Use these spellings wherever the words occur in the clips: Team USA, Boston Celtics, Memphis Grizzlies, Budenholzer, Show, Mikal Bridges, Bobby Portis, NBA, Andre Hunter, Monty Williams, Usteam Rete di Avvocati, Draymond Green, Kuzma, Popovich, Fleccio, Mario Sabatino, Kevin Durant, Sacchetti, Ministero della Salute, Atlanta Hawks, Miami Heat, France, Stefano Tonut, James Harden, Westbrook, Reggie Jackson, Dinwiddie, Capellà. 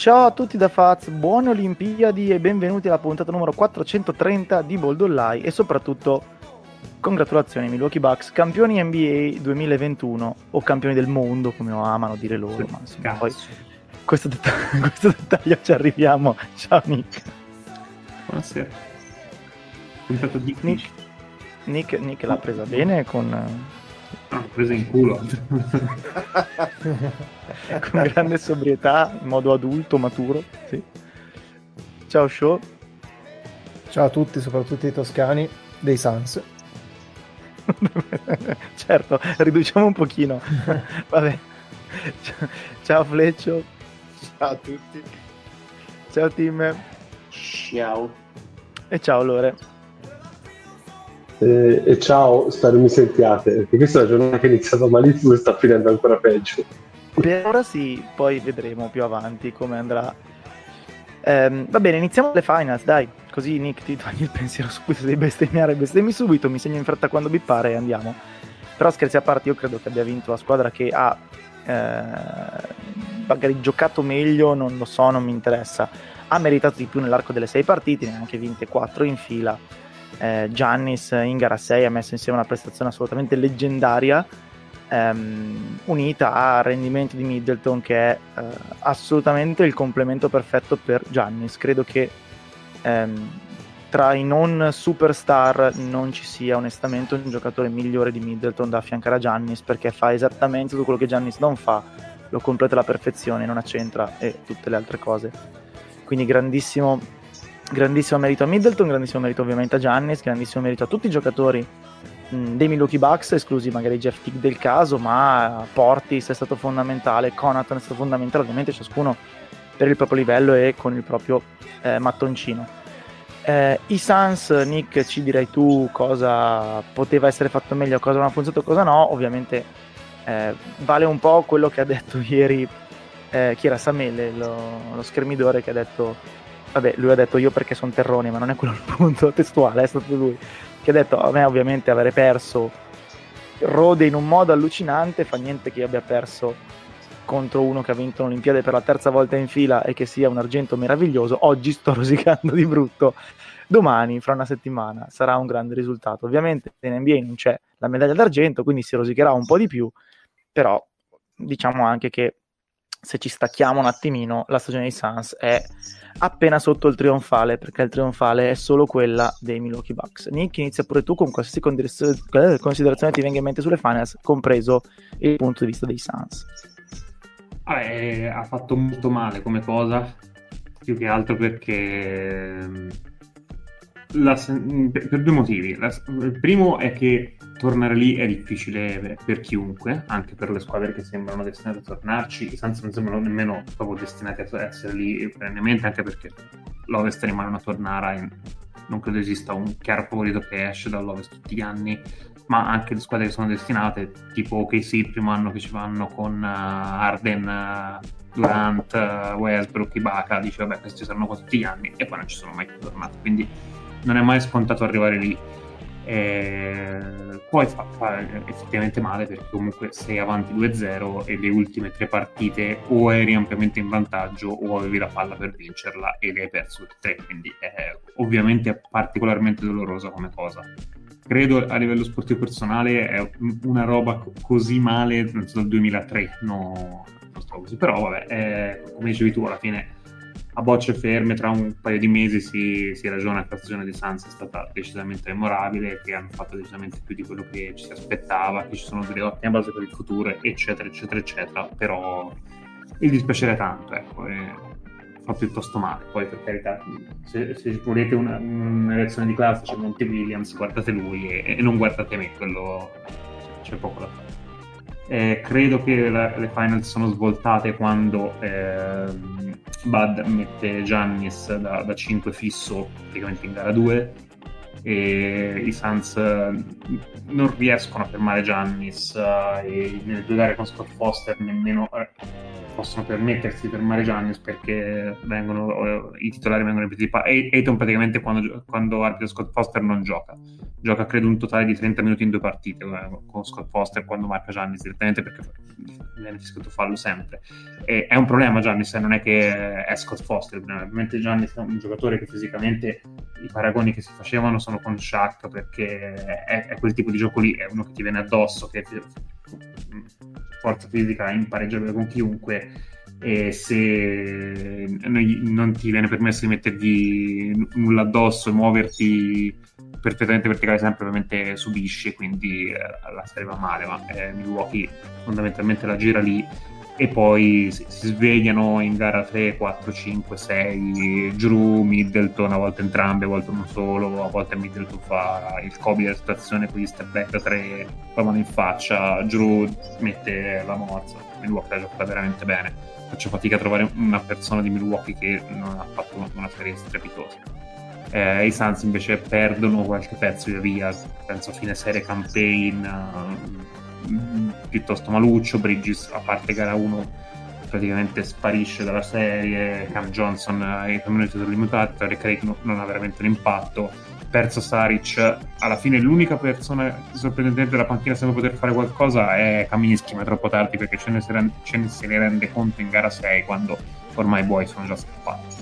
Ciao a tutti da Faz, buone Olimpiadi e benvenuti alla puntata numero 430 di Bold Online e soprattutto congratulazioni Milwaukee Bucks, campioni NBA 2021 o campioni del mondo come amano dire loro, ma insomma, poi questo dettaglio ci arriviamo. Ciao Nick. Buonasera. Puntata di Nick l'ha presa bene con... presa in culo con grande sobrietà, in modo adulto, maturo, sì. Ciao Show. Ciao a tutti, soprattutto i toscani dei Suns. Certo, riduciamo un pochino. Vabbè. Ciao Fleccio. Ciao a tutti. Ciao Tim. Ciao. E ciao Lore. E ciao, spero mi sentiate, perché questa è una giornata che è iniziata malissimo e sta finendo ancora peggio. Per ora sì, poi vedremo più avanti come andrà. Va bene, iniziamo le finals, dai. Così Nick ti togli il pensiero subito di bestemmiare, bestemmi subito, mi segno in fretta quando bippare e andiamo. Però scherzi a parte, io credo che abbia vinto la squadra che ha magari giocato meglio, non lo so, non mi interessa. Ha meritato di più nell'arco delle 6 partite, ne ha anche vinte 4 in fila. Giannis in gara 6 ha messo insieme una prestazione assolutamente leggendaria, unita al rendimento di Middleton, che è assolutamente il complemento perfetto per Giannis. Credo che tra i non superstar non ci sia onestamente un giocatore migliore di Middleton da affiancare a Giannis, perché fa esattamente tutto quello che Giannis non fa, lo completa alla perfezione, non accentra e tutte le altre cose. Quindi grandissimo merito a Middleton, grandissimo merito ovviamente a Giannis, grandissimo merito a tutti i giocatori dei Milwaukee Bucks, esclusi magari Jeff Teague del caso, ma Portis è stato fondamentale, Connaughton è stato fondamentale, ovviamente ciascuno per il proprio livello e con il proprio mattoncino. I Suns, Nick, ci direi tu cosa poteva essere fatto meglio, cosa non ha funzionato, cosa no. Ovviamente vale un po' quello che ha detto ieri chi era Samele, lo schermidore, che ha detto... Vabbè, lui ha detto io perché sono terrone, ma non è quello il punto testuale, è stato lui che ha detto a me ovviamente avere perso rode in un modo allucinante, fa niente che io abbia perso contro uno che ha vinto un'Olimpiade per la terza volta in fila e che sia un argento meraviglioso, oggi sto rosicando di brutto, domani, fra una settimana, sarà un grande risultato. Ovviamente in NBA non c'è la medaglia d'argento, quindi si rosicherà un po' di più, però diciamo anche che se ci stacchiamo un attimino, la stagione dei Suns è appena sotto il trionfale, perché il trionfale è solo quella dei Milwaukee Bucks. Nick, inizia pure tu con qualsiasi considerazione ti venga in mente sulle finals, compreso il punto di vista dei Suns. Ha fatto molto male come cosa, più che altro perché per due motivi. Il primo è che tornare lì è difficile per chiunque, anche per le squadre che sembrano destinate a tornarci. I Suns non sembrano nemmeno proprio destinati a essere lì perennemente, anche perché l'Ovest rimane una tornara e non credo esista un chiaro favorito che esce dall'Ovest tutti gli anni, ma anche le squadre che sono destinate, tipo OKC il primo anno che ci vanno con Harden, Durant, Westbrook, Ibaka, dice vabbè questi saranno qua tutti gli anni e poi non ci sono mai tornati, quindi non è mai scontato arrivare lì. Poi fa effettivamente male, perché comunque sei avanti 2-0 e le ultime 3 partite o eri ampiamente in vantaggio o avevi la palla per vincerla e le hai perso tutte 3, quindi è ovviamente particolarmente dolorosa come cosa. Credo a livello sportivo personale è una roba così male non so, dal 2003 non sto così, però vabbè, come dicevi tu alla fine a bocce ferme, tra un paio di mesi si ragiona che la stagione di Suns è stata decisamente memorabile, che hanno fatto decisamente più di quello che ci si aspettava, che ci sono delle ottime basi per il futuro, eccetera, eccetera, eccetera. Però il dispiacere è tanto, ecco, fa piuttosto male. Poi, per carità, se volete un'elezione di classe c'è Monty Williams, guardate lui e non guardate me, quello c'è poco da fare. Credo che le finals sono svoltate quando Bud mette Giannis da 5 fisso praticamente in gara 2 e i Suns non riescono a fermare Giannis e nelle due gare con Scott Foster nemmeno possono permettersi di fermare Giannis, perché vengono i titolari vengono ripetuti. Ayton praticamente quando arbitra Scott Foster non gioca credo un totale di 30 minuti in due partite con Scott Foster quando marca Giannis direttamente, perché viene fischiato fallo sempre. E è un problema Giannis, non è che è Scott Foster, ovviamente Giannis è un giocatore che fisicamente i paragoni che si facevano sono con Shaq, perché è quel tipo di gioco lì, è uno che ti viene addosso, che forza fisica impareggiabile con chiunque, e se non ti viene permesso di mettergli nulla addosso e muoverti perfettamente verticale sempre, ovviamente subisce, quindi la serie va male, ma Milwaukee fondamentalmente la gira lì. E poi si svegliano in gara 3, 4, 5, 6, Jrue, Middleton, a volte entrambe, a volte uno solo, a volte Middleton fa il Kobe della situazione, quindi step back da 3, poi vanno in faccia, Jrue mette la morsa. Milwaukee l'ha giocata veramente bene, faccio fatica a trovare una persona di Milwaukee che non ha fatto una serie strepitosa. I Suns invece perdono qualche pezzo via, penso a fine serie campaign, piuttosto maluccio. Bridges, a parte gara 1, praticamente sparisce dalla serie. Cam Johnson ai minuti limitati, Craig non ha veramente un impatto. Perso Saric, alla fine l'unica persona sorprendente della panchina sembra poter fare qualcosa è Kaminsky, ma è troppo tardi, perché se ne rende conto in gara 6 quando ormai i boy sono già scappati.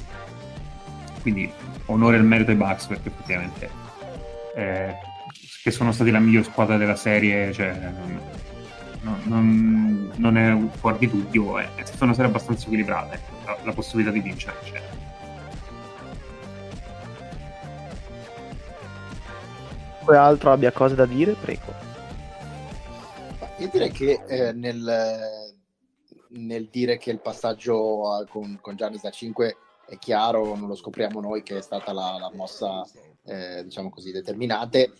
Quindi onore e il merito ai Bucks, perché effettivamente che sono stati la miglior squadra della serie, cioè non è fuori di dubbio, è stata una serie abbastanza equilibrata, la possibilità di vincere c'era. Qualcun altro abbia cose da dire, prego. Io direi che nel dire che il passaggio con Giannis da 5 è chiaro, non lo scopriamo noi che è stata la mossa diciamo così determinate,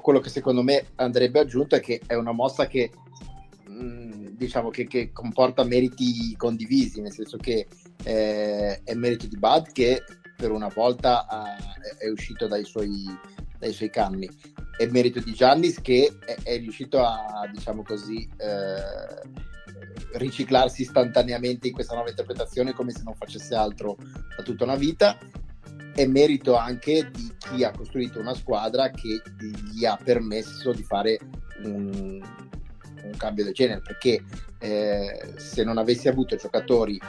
quello che secondo me andrebbe aggiunto è che è una mossa che diciamo che comporta meriti condivisi, nel senso che è merito di Bud che per una volta è uscito dai suoi canni, è merito di Giannis che è riuscito a diciamo così riciclarsi istantaneamente in questa nuova interpretazione come se non facesse altro da tutta una vita. È merito anche di chi ha costruito una squadra che gli ha permesso di fare un cambio del genere, perché se non avessi avuto giocatori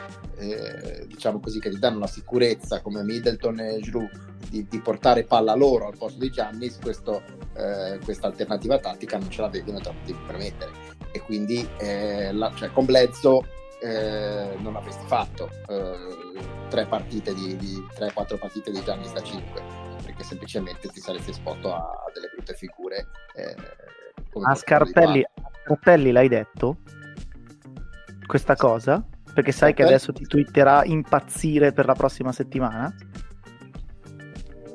diciamo così che ti danno la sicurezza come Middleton e Jrue di portare palla loro al posto di Giannis, questa alternativa tattica non ce l'avevi, non te la potevi permettere, e quindi cioè con Bledsoe non avresti fatto 3-4 partite di Giannis da 5, perché semplicemente ti saresti esposto a delle brutte figure come a Scarpelli l'hai detto questa cosa? Perché sai che adesso ti twitterà impazzire per la prossima settimana.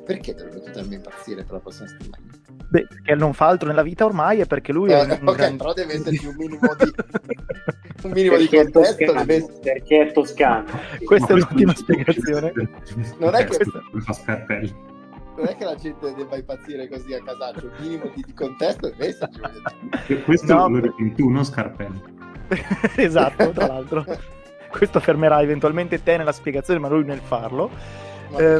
Perché dovrebbe potermi impazzire per la prossima settimana? Beh, perché non fa altro nella vita ormai, è perché lui è un però deve esserci un minimo di contesto, perché è toscano. Questa è l'ultima spiegazione. Non è che la gente debba impazzire così a casaccio, un minimo di contesto deve esserci. Questo no, lo ripeti tu, non Scarpelli. Esatto, tra l'altro. Questo fermerà eventualmente te nella spiegazione, ma lui nel farlo. È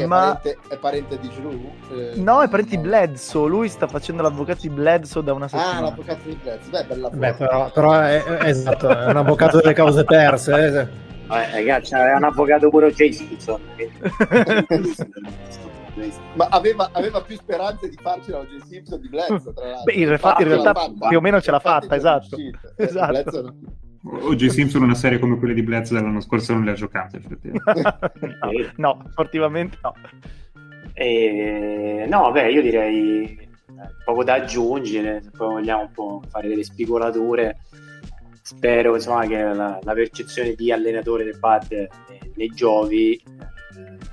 parente di Jrue? No, è parente di Bledsoe. Lui sta facendo l'avvocato di Bledsoe da una settimana. Ah, l'avvocato di Bledsoe. Beh, bella. Beh, però è esatto, è un avvocato delle cause perse. Ragazzi, è un avvocato pure Jason. Ma aveva più speranze di farcela oggi Simpson di Bledsoe, tra l'altro. Beh, in realtà più o meno ce l'ha fatta, esatto. Bledsoe oggi Simpson una serie come quelle di Bledsoe dell'anno scorso non le ha giocate, effettivamente. No, sportivamente no. Io direi poco da aggiungere, se poi vogliamo un po' fare delle spigolature. Spero insomma che la percezione di allenatore del Bud ne giovi,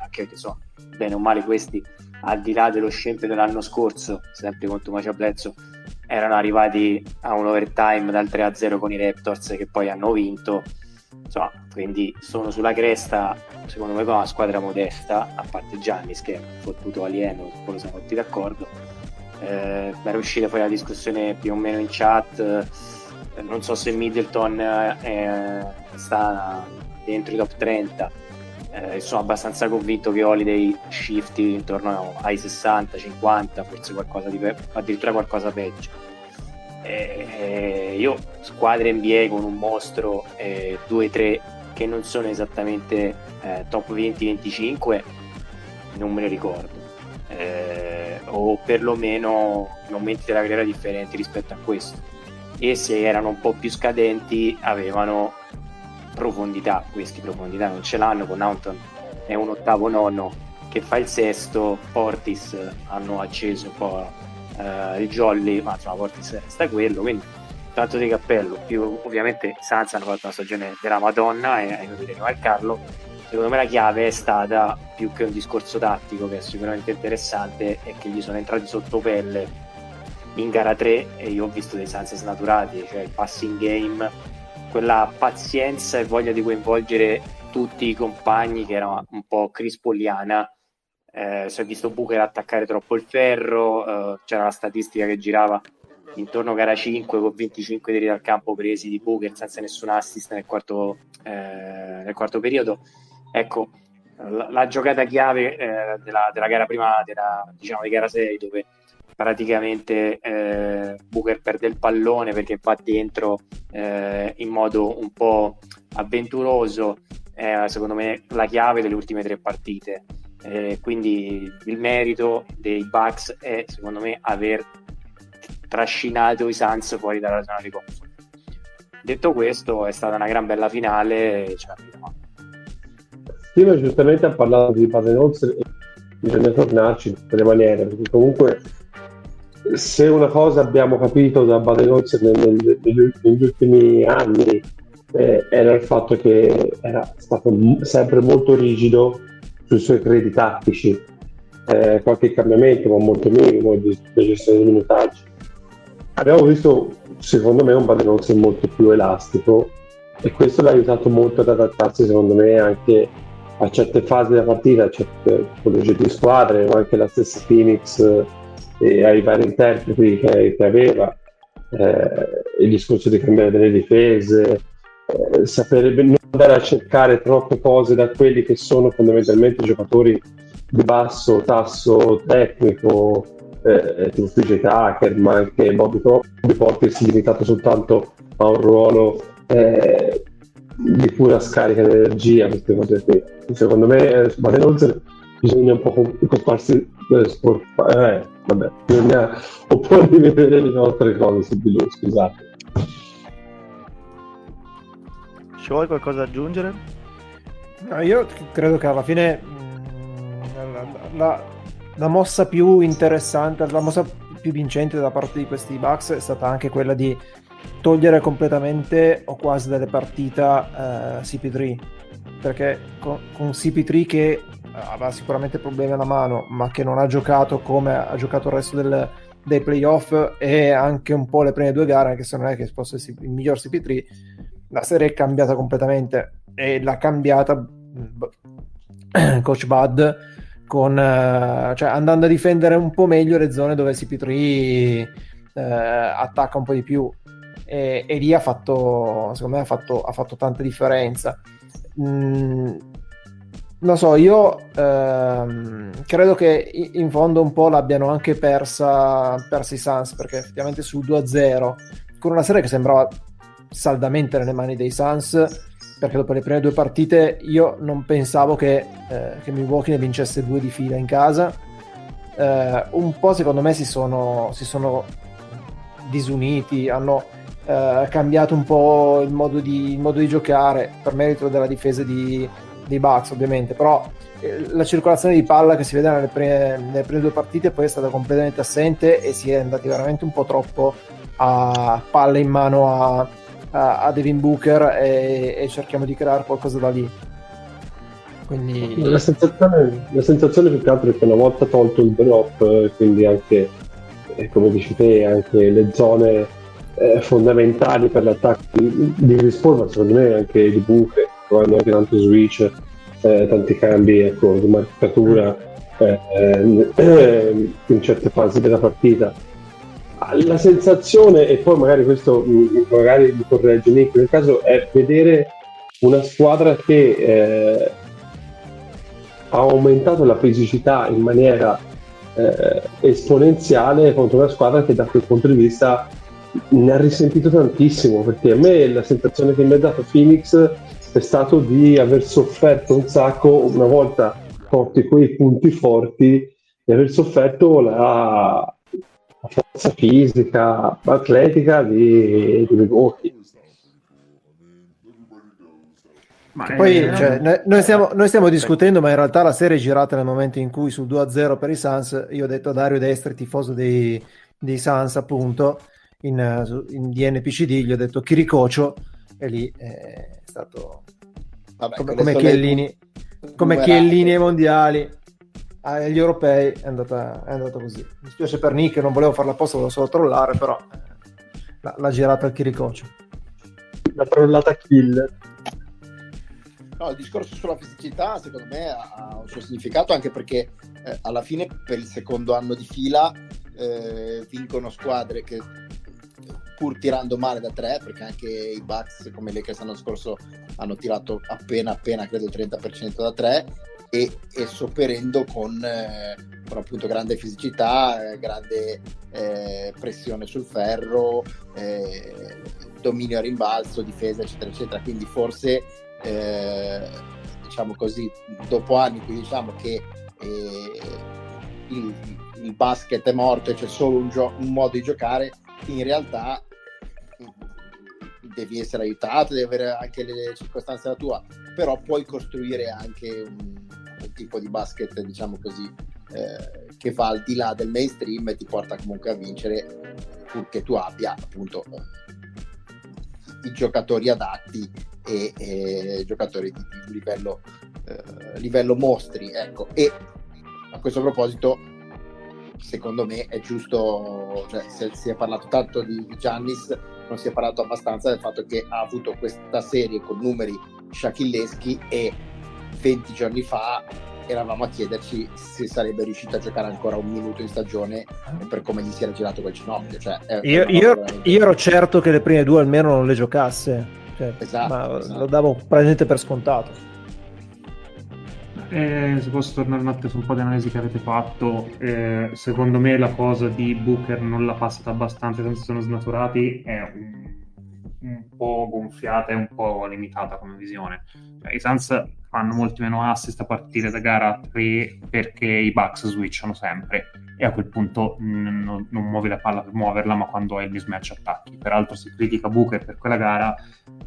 anche perché so, bene o male questi, al di là dello scempio dell'anno scorso, sempre contro Macia Bledsoe, erano arrivati a un overtime dal 3-0 con i Raptors che poi hanno vinto, insomma, quindi sono sulla cresta secondo me con una squadra modesta, a parte Giannis che è un fottuto alieno, su quello siamo tutti d'accordo. Era uscita poi la discussione più o meno in chat, non so se Middleton sta dentro i top 30. Sono abbastanza convinto che Holiday shifti intorno ai 60, 50, forse qualcosa di addirittura qualcosa peggio. Io squadre NBA con un mostro 2-3 che non sono esattamente top 20-25 non me le ricordo, o perlomeno momenti della carriera differenti rispetto a questo, e se erano un po' più scadenti avevano profondità. Questi profondità non ce l'hanno, con Anton è un ottavo nono che fa il sesto, Portis hanno acceso un po' il jolly, ma insomma Portis sta quello, quindi tanto di cappello. Più ovviamente Suns hanno fatto una stagione della Madonna e è inutile rimarcarlo. Secondo me la chiave è stata più che un discorso tattico, che è sicuramente interessante, è che gli sono entrati sotto pelle in gara 3 e io ho visto dei Suns snaturati, cioè il passing game, quella pazienza e voglia di coinvolgere tutti i compagni che era un po' Chris Pauliana. Si è visto Booker attaccare troppo il ferro, c'era la statistica che girava intorno gara 5 con 25 tiri dal campo presi di Booker senza nessun assist nel quarto periodo. Ecco, la giocata chiave della gara prima, diciamo di gara 6, dove praticamente Booker perde il pallone perché va dentro in modo un po' avventuroso, secondo me la chiave delle ultime tre partite. Quindi il merito dei Bucks è secondo me aver trascinato i Suns fuori dalla zona di comfort. Detto questo, è stata una gran bella finale. Steve giustamente ha parlato di Budenholzer e bisogna tornarci in tutte le maniere, perché comunque se una cosa abbiamo capito da Budenholzer negli ultimi anni era il fatto che era stato sempre molto rigido sui suoi credi tattici, qualche cambiamento ma molto minimo di gestione di minutaggi. Abbiamo visto secondo me un Budenholzer molto più elastico e questo l'ha aiutato molto ad adattarsi secondo me anche a certe fasi della partita, a certe tipologie di squadre, ma anche la stessa Phoenix ai vari interpreti che aveva, il discorso di cambiare delle difese, sapere non andare a cercare troppe cose da quelli che sono fondamentalmente giocatori di basso tasso tecnico, tipo Fidget Hacker, ma anche Bobby Portis limitato soltanto a un ruolo di pura scarica di energia. Queste cose qui secondo me Budenholzer bisogna un po' occuparsi, bisogna oppure rivedere le nostre cose su di lui. Scusate, ci vuoi qualcosa da aggiungere? No, io credo che alla fine la mossa più interessante, la mossa più vincente da parte di questi Bucks è stata anche quella di togliere completamente o quasi dalle partita CP3, perché con CP3 che aveva sicuramente problemi alla mano ma che non ha giocato come ha giocato il resto dei playoff e anche un po' le prime due gare, anche se non è che fosse il miglior CP3, la serie è cambiata completamente e l'ha cambiata Coach Bud con, cioè andando a difendere un po' meglio le zone dove CP3 attacca un po' di più, e lì ha fatto, secondo me ha fatto tanta differenza. Non so, io credo che in fondo un po' l'abbiano anche persa i Suns, perché effettivamente sul 2-0 con una serie che sembrava saldamente nelle mani dei Suns, perché dopo le prime due partite io non pensavo che Milwaukee ne vincesse due di fila in casa. Un po' secondo me si sono disuniti, hanno cambiato un po' il modo di giocare per merito della difesa dei Bucks ovviamente, però la circolazione di palla che si vede nelle prime due partite poi è stata completamente assente e si è andati veramente un po' troppo a palla in mano a Devin Booker e cerchiamo di creare qualcosa da lì. Quindi la sensazione più che altro è che una volta tolto il drop, quindi anche come dici te, anche le zone fondamentali per l'attacco di Chris Paul, secondo me anche di Booker, trovando anche tanto switch, tanti cambi, ecco, di marcatura in certe fasi della partita. La sensazione, e poi magari questo magari mi corregge Nick nel caso, è vedere una squadra che ha aumentato la fisicità in maniera esponenziale contro una squadra che da quel punto di vista ne ha risentito tantissimo, perché a me la sensazione che mi ha dato Phoenix è stato di aver sofferto un sacco una volta forti quei punti forti, di aver sofferto la forza fisica, atletica di Milwaukee. Ma poi cioè, noi stiamo discutendo, ma in realtà la serie è girata nel momento in cui sul 2-0 per i Suns io ho detto a Dario Destri, tifoso dei Suns appunto, in DNPCD, gli ho detto Chiricocio, e lì è stato come Chiellini, come Chiellini ai mondiali, agli europei è andata così. Mi spiace per Nick, non volevo farla apposta, volevo solo trollare, però la girata al Chiricocio, la trollata killer. No, il discorso sulla fisicità secondo me ha un suo significato, anche perché alla fine per il secondo anno di fila vincono squadre che pur tirando male da tre, perché anche i Bucks come i Lakers l'anno scorso hanno tirato appena credo il 30% da tre, e sopperendo con appunto grande fisicità, grande pressione sul ferro, dominio a rimbalzo, difesa eccetera eccetera. Quindi forse diciamo così, dopo anni qui diciamo che il basket è morto e c'è solo un modo di giocare, in realtà devi essere aiutato, devi avere anche le circostanze della tua, però puoi costruire anche un tipo di basket diciamo così che va al di là del mainstream e ti porta comunque a vincere, purché tu abbia appunto i giocatori adatti e giocatori di livello mostri, ecco. E a questo proposito secondo me è giusto, cioè, se si è parlato tanto di Giannis, non si è parlato abbastanza del fatto che ha avuto questa serie con numeri sciacchilleschi, e 20 giorni fa eravamo a chiederci se sarebbe riuscito a giocare ancora un minuto in stagione per come gli si era girato quel ginocchio, cioè, io ero certo che le prime due almeno non le giocasse, cioè, esatto. Lo davo praticamente per scontato. Se posso tornare un attimo su un po' di analisi che avete fatto, secondo me la cosa di Booker non l'ha passata abbastanza, tanto sono snaturati, è un po' gonfiata e un po' limitata come visione. I Suns fanno molti meno assist a partire da gara 3 perché i Bucks switchano sempre, e a quel punto non muovi la palla per muoverla, ma quando hai il mismatch attacchi. Peraltro si critica Booker per quella gara,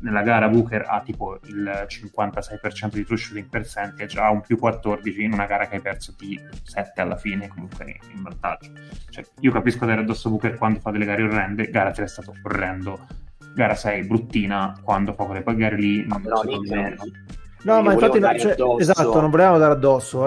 nella gara Booker ha tipo il 56% di true shooting percentage, ha un +14 in una gara che hai perso di 7 alla fine, comunque in vantaggio. Cioè, io capisco dare addosso a Booker quando fa delle gare orrende, gara 3 è stato orrendo, gara 6 bruttina, quando fa quelle gare lì no, ma infatti esatto, non volevamo dare addosso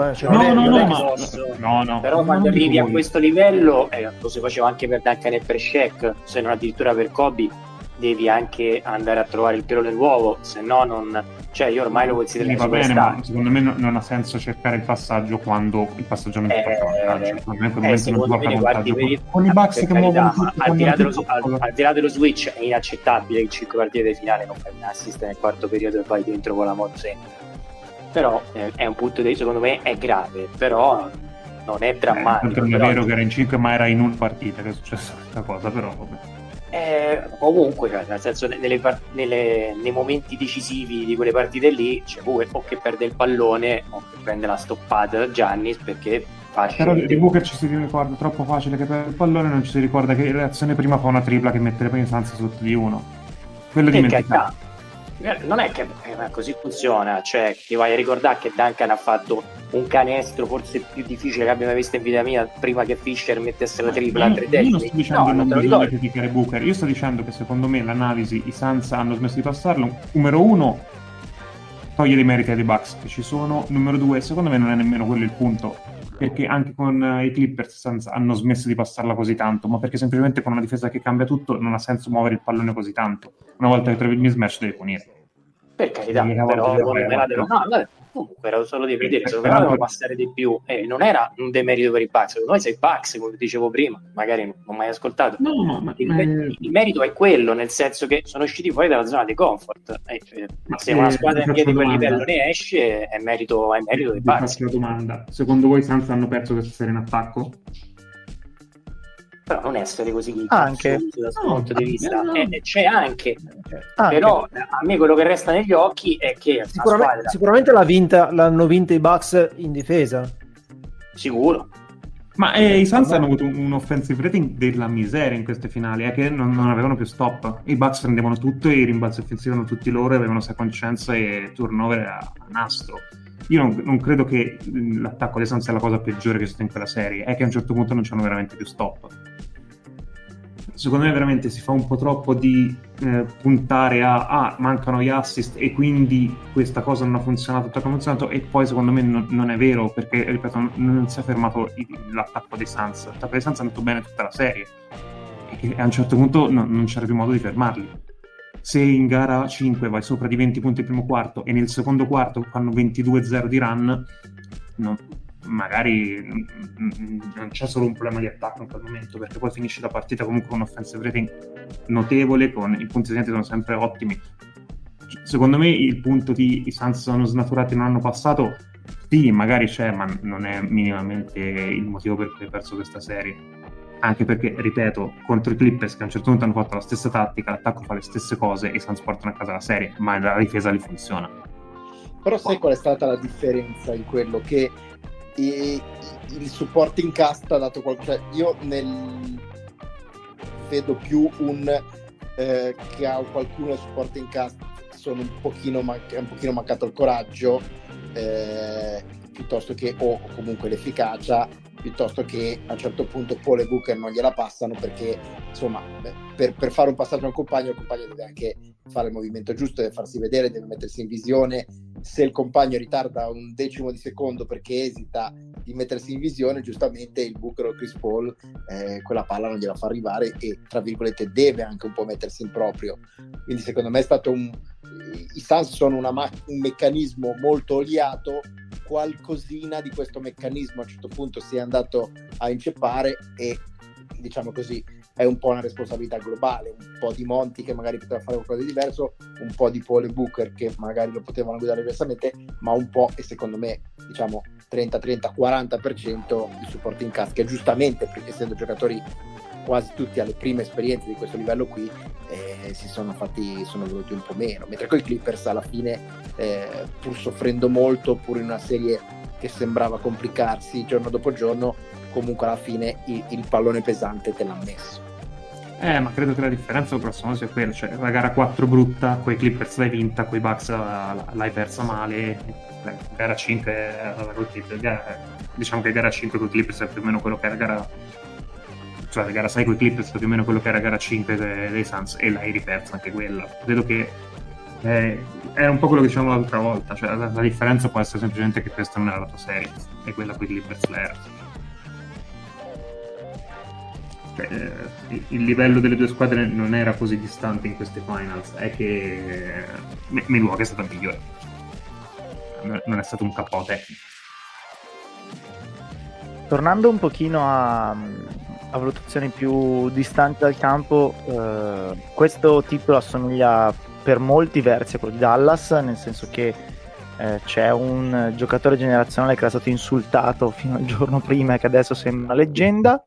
però quando arrivi a questo livello lo si faceva anche per Duncan e per Shaq, se non addirittura per Kobe, devi anche andare a trovare il pelo nell'uovo, se no non, cioè io ormai lo considero va bene, ma secondo me non ha senso cercare il passaggio quando il passaggio non con i Bucks che muovono tutto, al di là dello switch è inaccettabile che 5 partite di finale non fai un assist nel quarto periodo e vai dentro con la mano sempre, però è un punto di, secondo me è grave, però non è drammatico. Non è vero che era in 5 ma era in una partita che è successa questa cosa, però vabbè. Ovunque, cioè, nel senso nei momenti decisivi di quelle partite lì c'è Booker o che perde il pallone o che prende la stoppata da Giannis, perché facile. Però di Booker ci si ricorda troppo facile che perde il pallone, non ci si ricorda che l'azione prima fa una tripla che mette le pensanze sotto di uno, quello dimenticato. Non è che così funziona, cioè ti vai a ricordare che Duncan ha fatto un canestro forse più difficile che abbia mai visto in vita mia prima che Fisher mettesse la tripla a tre decimi. Io non sto dicendo non bisogna criticare Booker, io sto dicendo che secondo me l'analisi i Suns hanno smesso di passarlo, numero uno toglie dei meriti ai Bucks che ci sono, numero due secondo me non è nemmeno quello il punto, perché anche con i Clippers Suns hanno smesso di passarla così tanto, ma perché semplicemente con una difesa che cambia tutto non ha senso muovere il pallone così tanto. Una volta che trovi il mismatch devi punire. Per carità, però, comunque era solo di vedere, se dovevano passare di più, non era un demerito per i Bucks, secondo me se i Bucks, come dicevo prima, magari non ho mai ascoltato, il merito è quello, nel senso che sono usciti fuori dalla zona di comfort, se una squadra NBA di quel livello ne esce è merito dei Bucks. Faccio una domanda, secondo voi i Suns hanno perso questa serie in attacco? Però non essere così dal suo punto di vista, c'è anche, però a me quello che resta negli occhi è che sicuramente l'hanno vinta i Bucks in difesa, sicuro, ma i Suns hanno avuto un offensive rating della miseria in queste finali, che non avevano più stop, i Bucks prendevano tutto, i rimbalzi offensivi erano tutti loro, avevano second chance e turnover a nastro. Io non credo che l'attacco dei Suns sia la cosa peggiore che c'è stata in quella serie, è che a un certo punto non c'hanno veramente più stop. Secondo me veramente si fa un po' troppo di puntare a mancano gli assist e quindi questa cosa non ha funzionato, l'attacco non ha funzionato, e poi secondo me non è vero, perché ripeto, non si è fermato l'attacco dei Suns, l'attacco dei Suns è andato bene tutta la serie e a un certo punto non c'era più modo di fermarli. Se in gara 5 vai sopra di 20 punti il primo quarto e nel secondo quarto fanno 22-0 di run, magari non c'è solo un problema di attacco in quel momento, perché poi finisce la partita comunque con un offensive rating notevole, con i punti segnati sono sempre ottimi. Secondo me il punto di i Suns sono snaturati, non hanno passato, sì, magari c'è, ma non è minimamente il motivo per cui hai perso questa serie. Anche perché, ripeto, contro i Clippers, che a un certo punto hanno fatto la stessa tattica, l'attacco fa le stesse cose e i Suns portano a casa la serie, ma la difesa li funziona. Però sai qual è stata la differenza in quello? Che il supporting cast ha dato qualcosa. Io vedo più che a qualcuno del supporting cast sono un pochino mancato il coraggio, piuttosto che o comunque l'efficacia, piuttosto che a un certo punto Paul e Booker non gliela passano, perché insomma per fare un passaggio a un compagno, il compagno deve anche fare il movimento giusto, deve farsi vedere, deve mettersi in visione. Se il compagno ritarda un decimo di secondo perché esita di mettersi in visione, giustamente il Booker o Chris Paul quella palla non gliela fa arrivare e tra virgolette deve anche un po' mettersi in proprio. Quindi secondo me è stato i Suns sono un meccanismo molto oliato, qualcosina di questo meccanismo a un certo punto si è andato a inceppare e diciamo così è un po' una responsabilità globale, un po' di Monty che magari poteva fare qualcosa di diverso, un po' di Paul e Booker che magari lo potevano guidare diversamente, ma un po' e secondo me diciamo 30-40% il supporting cast, che giustamente, perché essendo giocatori quasi tutti alle prime esperienze di questo livello qui sono venuti un po' meno, mentre con i Clippers alla fine pur soffrendo molto, pur in una serie che sembrava complicarsi giorno dopo giorno, comunque alla fine il pallone pesante te l'ha messo. Ma credo che la differenza del prossimo sia quella, cioè la gara 4 brutta, coi Clippers l'hai vinta, coi Bucks l'hai persa male, la gara 5 diciamo che gara 5 con i Clippers è più o meno quello che era cioè la gara 6 con i Clippers è più o meno quello che era gara 5 dei Suns e l'hai ripersa anche quella. Credo che era un po' quello che dicevamo l'altra volta, cioè la differenza può essere semplicemente che questa non era la tua serie e quella con i Clippers l'era. Cioè, il livello delle due squadre non era così distante in queste finals, è che Milwaukee è stata migliore, non è stato un KO tecnico. Tornando un pochino a valutazioni più distanti dal campo, questo titolo assomiglia per molti versi a quello di Dallas, nel senso che c'è un giocatore generazionale che era stato insultato fino al giorno prima e che adesso sembra una leggenda.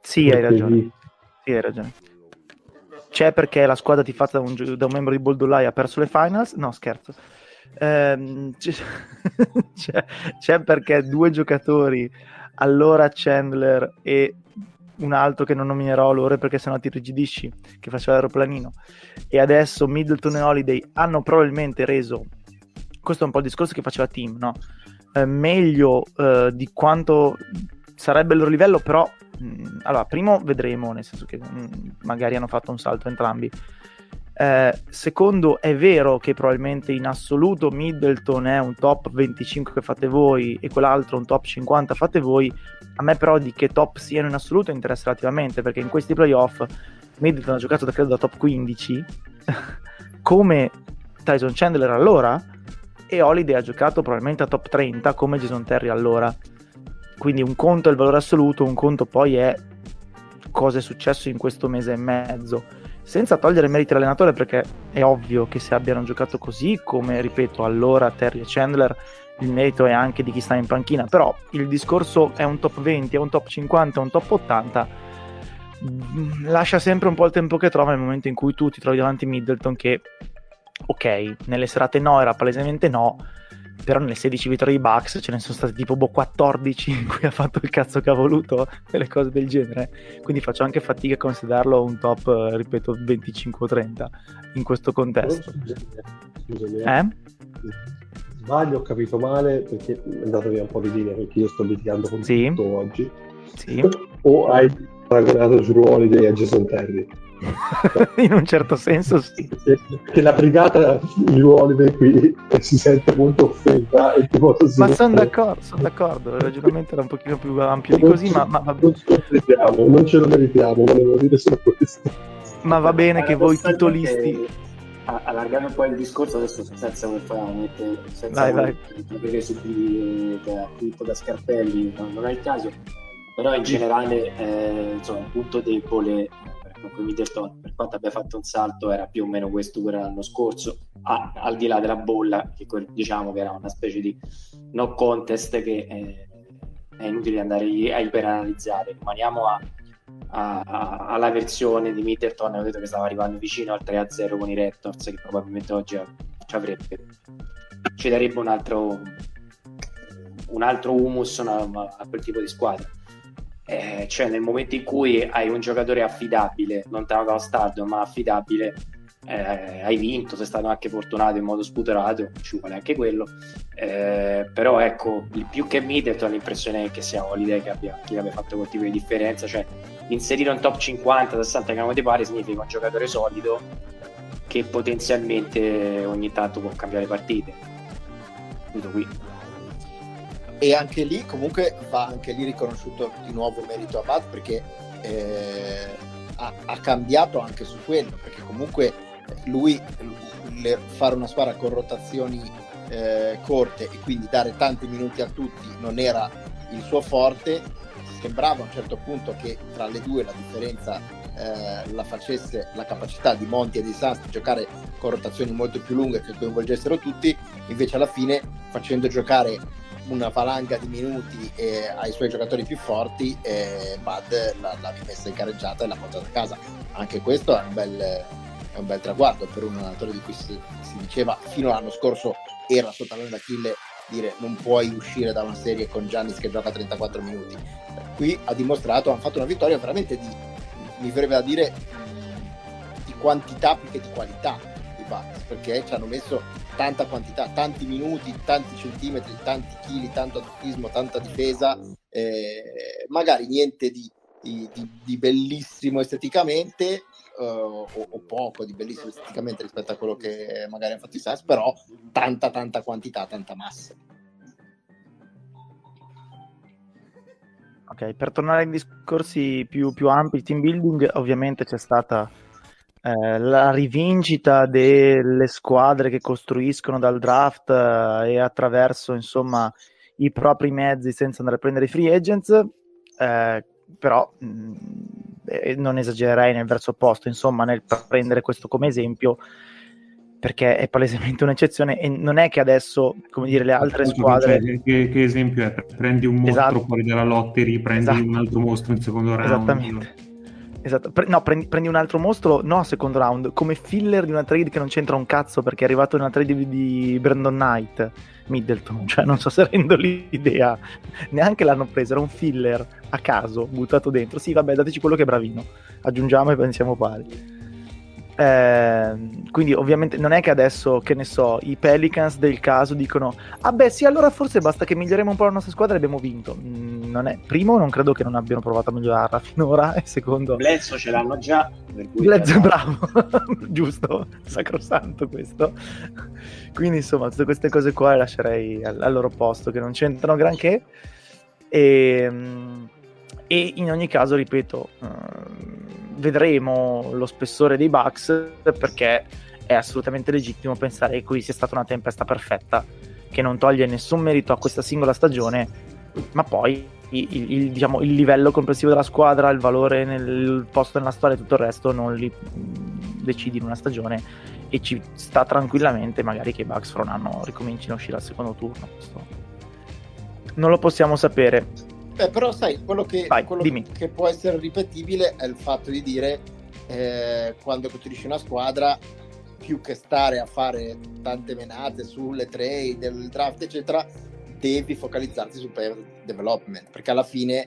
Sì, hai ragione. C'è, perché la squadra ti fatta da un membro di Boldollai ha perso le finals? No, scherzo. C'è perché due giocatori, allora Chandler e un altro che non nominerò loro perché sennò ti rigidisci, che faceva l'aeroplanino, e adesso Middleton e Holiday hanno probabilmente reso, questo è un po' il discorso che faceva Tim, no? Meglio di quanto sarebbe il loro livello, però allora primo vedremo, nel senso che magari hanno fatto un salto entrambi. Secondo, è vero che probabilmente in assoluto Middleton è un top 25 che fate voi e quell'altro un top 50 fate voi, a me però di che top siano in assoluto interessa relativamente, perché in questi playoff Middleton ha giocato credo da top 15 come Tyson Chandler allora, e Holiday ha giocato probabilmente a top 30 come Jason Terry allora. Quindi un conto è il valore assoluto, un conto poi è cosa è successo in questo mese e mezzo, senza togliere meriti all'allenatore, perché è ovvio che se abbiano giocato così, come ripeto allora Terry e Chandler, il merito è anche di chi sta in panchina. Però il discorso è un top 20, è un top 50, è un top 80, lascia sempre un po' il tempo che trova nel momento in cui tu ti trovi davanti Middleton che, ok, nelle serate no, era palesemente no, però nelle 16 vittorie dei Bucks ce ne sono state tipo 14 in cui ha fatto il cazzo che ha voluto, delle cose del genere. Quindi faccio anche fatica a considerarlo un top, ripeto, 25-30 in questo contesto. Scusami, sbaglio, ho capito male, perché è andato via un po' di linea, perché io sto litigando con tutto oggi. Sì. O hai paragonato Jrue Holiday a Jason Terry? In un certo senso sì, che la brigata di Holiday qui si sente molto offesa, e ma sono d'accordo, il ragionamento era un pochino più ampio di così, ma non ce lo meritiamo, volevo dire solo questo. Ma va bene, che voi titolisti, allargare un po' il discorso adesso senza avere subito da scarpelli, non è il caso, però in generale insomma, un punto debole con Middleton, per quanto abbia fatto un salto, era più o meno questo quello l'anno scorso, al di là della bolla, che diciamo che era una specie di no contest che è inutile andare a iperanalizzare. Rimaniamo alla versione di Middleton, ho detto che stava arrivando vicino al 3-0 con i Raptors, che probabilmente oggi ci darebbe un altro humus a quel tipo di squadra. Cioè nel momento in cui hai un giocatore affidabile, lontano dallo stadio ma affidabile, hai vinto, sei stato anche fortunato in modo sputerato, ci vuole anche quello, però ecco, più che Middleton l'impressione è che sia Holiday che abbia fatto quel tipo di differenza. Cioè inserire un top 50-60 che non ti pare significa un giocatore solido che potenzialmente ogni tanto può cambiare partite, tutto qui. E anche lì comunque va anche lì riconosciuto di nuovo merito a Bat, perché ha cambiato anche su quello, perché comunque lui fare una squadra con rotazioni corte e quindi dare tanti minuti a tutti non era il suo forte. Sembrava a un certo punto che tra le due la differenza la facesse la capacità di Monty e di Suns di giocare con rotazioni molto più lunghe che coinvolgessero tutti, invece alla fine facendo giocare una valanga di minuti ai suoi giocatori più forti, Bud l'ha rimessa in carreggiata e l'ha portata a casa. Anche questo è un bel traguardo per un allenatore di cui si diceva fino all'anno scorso era il suo tallone d'Achille, dire non puoi uscire da una serie con Giannis che gioca 34 minuti. Qui ha dimostrato, hanno fatto una vittoria veramente mi verrebbe da dire di quantità più che di qualità di Bud, perché ci hanno messo tanta quantità, tanti minuti, tanti centimetri, tanti chili, tanto atletismo, tanta difesa, magari niente di bellissimo esteticamente, o poco di bellissimo esteticamente rispetto a quello che magari hanno fatto i Suns, però tanta quantità, tanta massa. Ok, per tornare ai discorsi più ampi, team building, ovviamente c'è stata la rivincita delle squadre che costruiscono dal draft e attraverso insomma i propri mezzi senza andare a prendere i free agents, però non esagererei nel verso opposto, insomma, nel prendere questo come esempio, perché è palesemente un'eccezione e non è che adesso, come dire, le altre squadre... Cioè, che esempio è? Prendi un mostro fuori dalla lottery, prendi un altro mostro in secondo round. Esattamente. Esatto, no, prendi un altro mostro, no, secondo round, come filler di una trade che non c'entra un cazzo, perché è arrivato in una trade di Brandon Knight Middleton, cioè non so se rendo l'idea, neanche l'hanno preso, era un filler a caso buttato dentro, sì vabbè dateci quello che è bravino, aggiungiamo e pensiamo pari. Quindi ovviamente non è che adesso, che ne so, i Pelicans del caso dicono ah beh sì, allora forse basta che miglioriamo un po' la nostra squadra e abbiamo vinto. Non è, primo non credo che non abbiano provato a migliorarla finora, e secondo Bledsoe ce l'hanno già, per cui Bledsoe bravo giusto, sacrosanto questo. Quindi insomma tutte queste cose qua le lascerei al loro posto, che non c'entrano granché, e in ogni caso ripeto, vedremo lo spessore dei Bucks, perché è assolutamente legittimo pensare che qui sia stata una tempesta perfetta, che non toglie nessun merito a questa singola stagione, ma poi il livello complessivo della squadra, il valore nel posto nella storia e tutto il resto non li decidi in una stagione, e ci sta tranquillamente magari che i Bucks fra un anno ricomincino a uscire al secondo turno. Questo non lo possiamo sapere. Però sai, quello che può essere ripetibile è il fatto di dire, quando costruisci una squadra, più che stare a fare tante menate sulle trade, del draft eccetera, devi focalizzarti sul player development, perché alla fine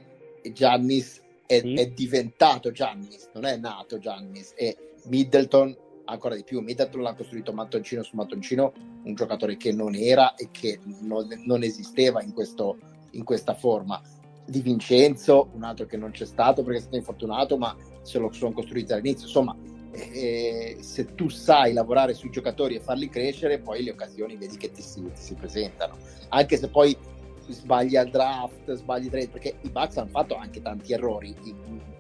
Giannis è diventato Giannis, non è nato Giannis, e Middleton ancora di più. Middleton l'ha costruito mattoncino su mattoncino, un giocatore che non era e che non esisteva in questa forma. Di Vincenzo, un altro che non c'è stato perché è stato infortunato, ma se lo sono costruiti all'inizio. Insomma, se tu sai lavorare sui giocatori e farli crescere, poi le occasioni vedi che ti si presentano, anche se poi sbagli al draft, sbagli trade, perché i Bucks hanno fatto anche tanti errori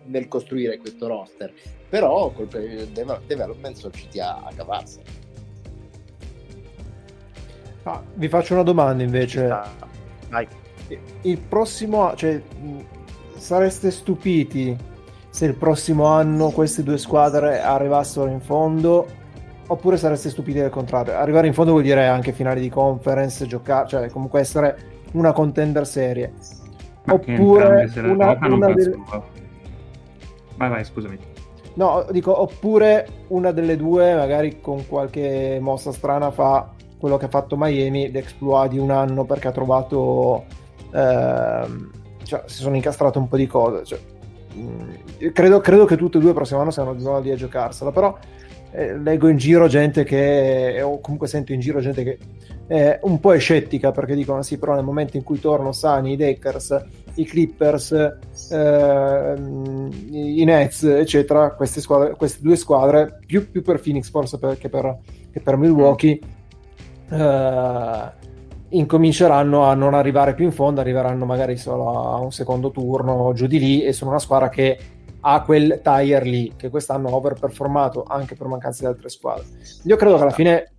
nel costruire questo roster, però col development sono riusciti a cavarsene. Vi faccio una domanda invece. Dai. Il prossimo, cioè, sareste stupiti se il prossimo anno queste due squadre arrivassero in fondo, oppure sareste stupiti del contrario? Arrivare in fondo vuol dire anche finali di conference, giocare, cioè comunque essere una contender serie. Ma oppure vai, scusami. No, dico, oppure una delle due magari con qualche mossa strana fa quello che ha fatto Miami, l'exploit di un anno, perché ha trovato cioè si sono incastrate un po' di cose, cioè, credo che tutte e due il prossimo anno siano zona lì a giocarsela, però leggo in giro gente che, o comunque sento in giro gente che un po' è scettica, perché dicono sì, però nel momento in cui torno sani i Lakers, i Clippers, i Nets eccetera, queste due squadre più per Phoenix forse che per Milwaukee incominceranno a non arrivare più in fondo, arriveranno magari solo a un secondo turno giù di lì, e sono una squadra che ha quel tire lì, che quest'anno ha overperformato anche per mancanza di altre squadre. Io credo che alla fine,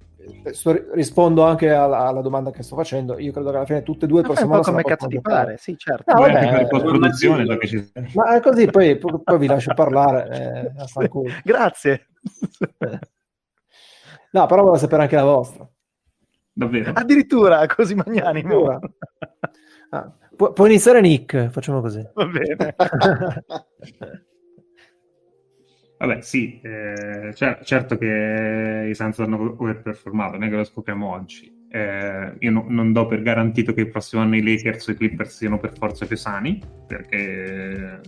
rispondo anche alla domanda che sto facendo, io credo che alla fine tutte e due possono un po' come cazzo ti pare, sì, certo. No, vabbè, ma è così, poi vi lascio parlare, grazie. No, però voglio sapere anche la vostra. Davvero? Addirittura così magnanimo. Ah, può iniziare Nick, facciamo così. Va bene. Vabbè, sì, certo che i Suns hanno overperformato, non è che lo scopriamo oggi. Io non do per garantito che il prossimo anno i Lakers o i Clippers siano per forza più sani, perché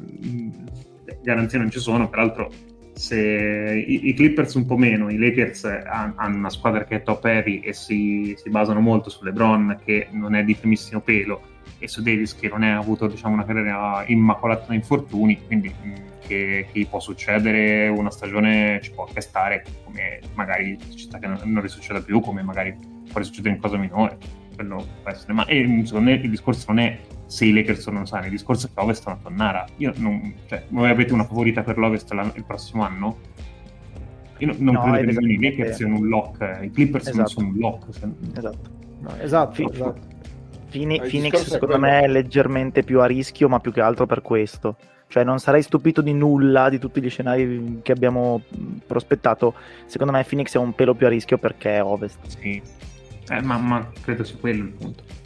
garanzie non ci sono, peraltro. Se i Clippers un po' meno, i Lakers hanno una squadra che è top heavy e si basano molto su LeBron, che non è di primissimo pelo, e su Davis, che non ha avuto, diciamo, una carriera immacolata da infortuni, quindi che può succedere una stagione, ci può anche stare, come magari città che non risucceda più, come magari può risuccedere in cosa minore, quello può essere. Ma secondo me il discorso non è se i Lakers sono sani, il discorso è che l'Ovest è una tonnara. Voi avete una favorita per l'Ovest il prossimo anno? Io non credo che i Lakers siano un lock, i Clippers non sono un lock. Esatto. Phoenix secondo me è leggermente più a rischio, ma più che altro per questo. Cioè non sarei stupito di nulla di tutti gli scenari che abbiamo prospettato. Secondo me Phoenix è un pelo più a rischio perché è Ovest. Sì, ma credo sia quello il punto.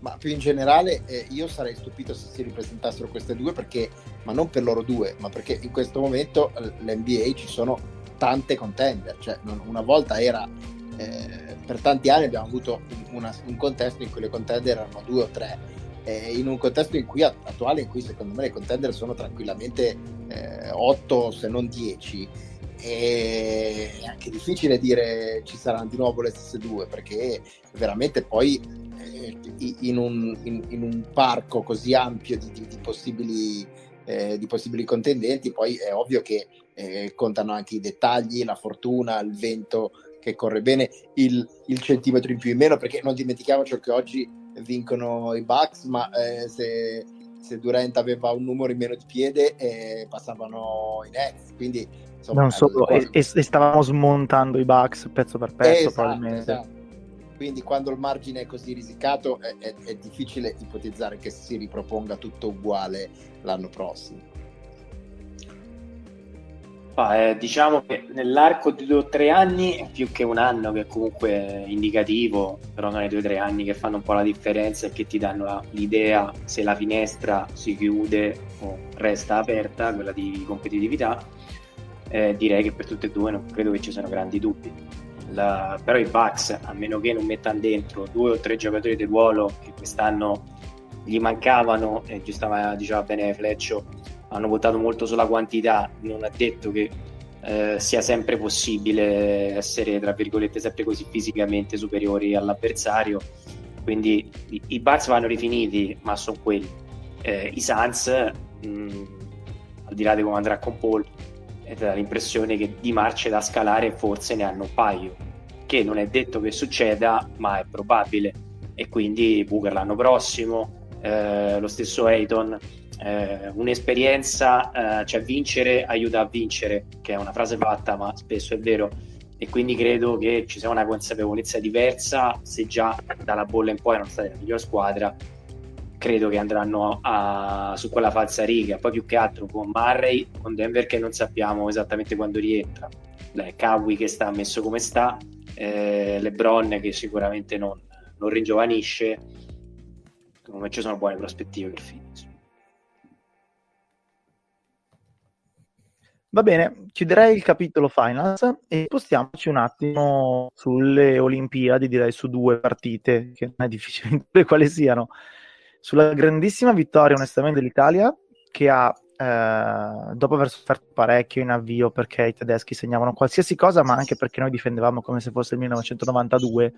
Ma più in generale io sarei stupito se si ripresentassero queste due, perché, ma non per loro due, ma perché in questo momento l'NBA ci sono tante contender, cioè una volta era per tanti anni abbiamo avuto un contesto in cui le contender erano due o tre, in un contesto in cui attuale in cui secondo me le contender sono tranquillamente 8 se non 10, e è anche difficile dire ci saranno di nuovo le stesse due, perché veramente poi in un parco così ampio di possibili contendenti, poi è ovvio che contano anche i dettagli, la fortuna, il vento che corre bene, il centimetro in più in meno, perché non dimentichiamoci che oggi vincono i Bucks, ma se se Durant aveva un numero in meno di piede passavano i Nets, quindi insomma, non solo, e stavamo smontando i Bucks pezzo per pezzo, esatto, probabilmente esatto. Quindi quando il margine è così risicato è difficile ipotizzare che si riproponga tutto uguale l'anno prossimo. Diciamo che nell'arco di 2 o 3 anni, più che un anno che è comunque indicativo, però non è 2 o 3 anni che fanno un po' la differenza e che ti danno l'idea se la finestra si chiude o resta aperta, quella di competitività, direi che per tutte e due non credo che ci siano grandi dubbi. Però i Bucks, a meno che non mettano dentro 2 o 3 giocatori di ruolo che quest'anno gli mancavano, e diceva bene Fleccio, hanno votato molto sulla quantità, non è detto che sia sempre possibile essere, tra virgolette, sempre così fisicamente superiori all'avversario, quindi i Bucks vanno rifiniti, ma sono quelli. I Suns, al di là di come andrà con Paul, dà l'impressione che di marce da scalare forse ne hanno un paio, che non è detto che succeda, ma è probabile, e quindi Booker l'anno prossimo, lo stesso Ayton, un'esperienza, cioè vincere aiuta a vincere, che è una frase fatta ma spesso è vero, e quindi credo che ci sia una consapevolezza diversa. Se già dalla bolla in poi erano stata la miglior squadra, credo che andranno su quella falsariga, poi più che altro con Murray, con Denver che non sappiamo esattamente quando rientra, Kawhi che sta messo come sta, LeBron che sicuramente non ringiovanisce, secondo me ci sono buone prospettive per Phoenix. Va bene, chiuderei il capitolo Finals e spostiamoci un attimo sulle Olimpiadi, direi su 2 partite, che non è difficile dire quali siano. Sulla grandissima vittoria onestamente dell'Italia, che ha dopo aver sofferto parecchio in avvio, perché i tedeschi segnavano qualsiasi cosa, ma anche perché noi difendevamo come se fosse il 1992,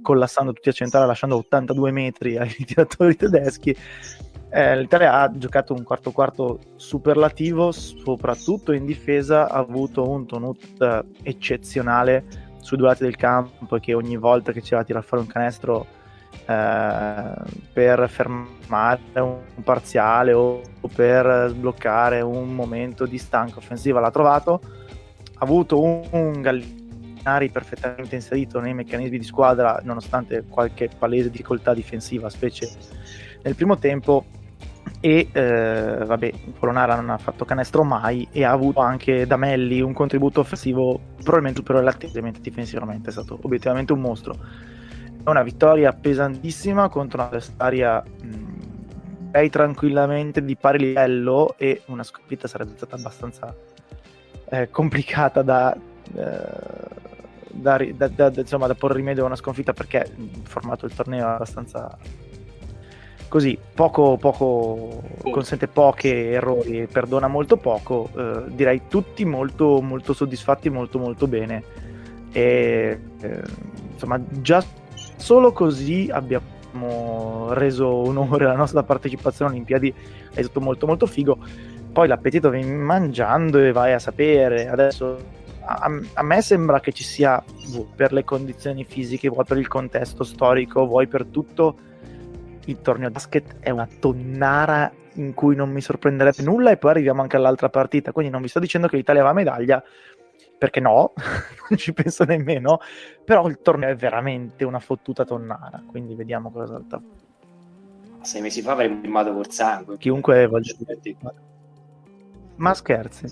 collassando tutti a centrale, lasciando 82 metri ai tiratori tedeschi, l'Italia ha giocato un quarto quarto superlativo, soprattutto in difesa, ha avuto un Tonut eccezionale sui 2 lati del campo, che ogni volta che c'era a tirare fuori un canestro per fermare un parziale o per sbloccare un momento di stanca offensiva l'ha trovato. Ha avuto un Gallinari perfettamente inserito nei meccanismi di squadra, nonostante qualche palese difficoltà difensiva, specie nel primo tempo, e Polonara non ha fatto canestro mai, e ha avuto anche Damelli un contributo offensivo probabilmente superiore all'attesa, mentre difensivamente è stato obiettivamente un mostro. Una vittoria pesantissima contro un'avversaria tranquillamente di pari livello, e una sconfitta sarebbe stata abbastanza complicata da porre rimedio a una sconfitta, perché il formato del torneo è abbastanza così, poco consente pochi errori e perdona molto poco. Direi tutti molto molto soddisfatti, molto molto bene, e insomma già solo così abbiamo reso onore alla nostra partecipazione alle Olimpiadi, è stato molto molto figo. Poi l'appetito viene mangiando e vai a sapere. Adesso a me sembra che ci sia, per le condizioni fisiche, vuoi per il contesto storico, vuoi per tutto, il torneo basket è una tonnara in cui non mi sorprenderebbe nulla, e poi arriviamo anche all'altra partita. Quindi non vi sto dicendo che l'Italia va a medaglia, perché no, non ci penso nemmeno, però il torneo è veramente una fottuta tonnara, quindi vediamo cosa salta. 6 mesi fa avremmo filmato col sangue. Chiunque voglia dire. Ma scherzi.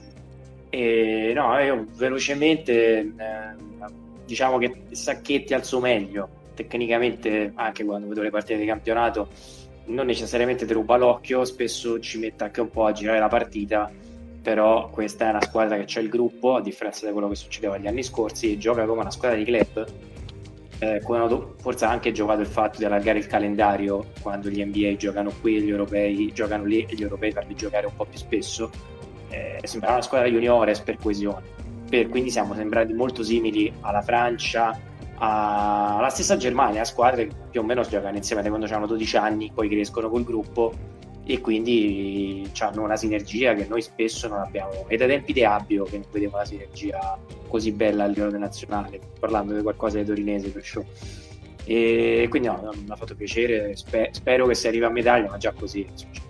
No, io velocemente, diciamo che Sacchetti al suo meglio, tecnicamente, anche quando vedo le partite di campionato, non necessariamente ti ruba l'occhio, spesso ci mette anche un po' a girare la partita, però questa è una squadra che c'è il gruppo, a differenza di quello che succedeva gli anni scorsi, e gioca come una squadra di club, forse ha anche giocato il fatto di allargare il calendario, quando gli NBA giocano qui, gli europei giocano lì, e gli europei farli giocare un po' più spesso. Sembrava una squadra juniores per coesione, quindi siamo sembrati molto simili alla Francia, alla stessa Germania, squadre che più o meno giocano insieme da quando hanno 12 anni, poi crescono col gruppo, e quindi hanno una sinergia che noi spesso non abbiamo, e da tempi di Abbio che non vedevo una sinergia così bella a livello nazionale, parlando di qualcosa di torinese per show. E quindi no, mi ha fatto piacere, spero che si arrivi a medaglia, ma già così è successo.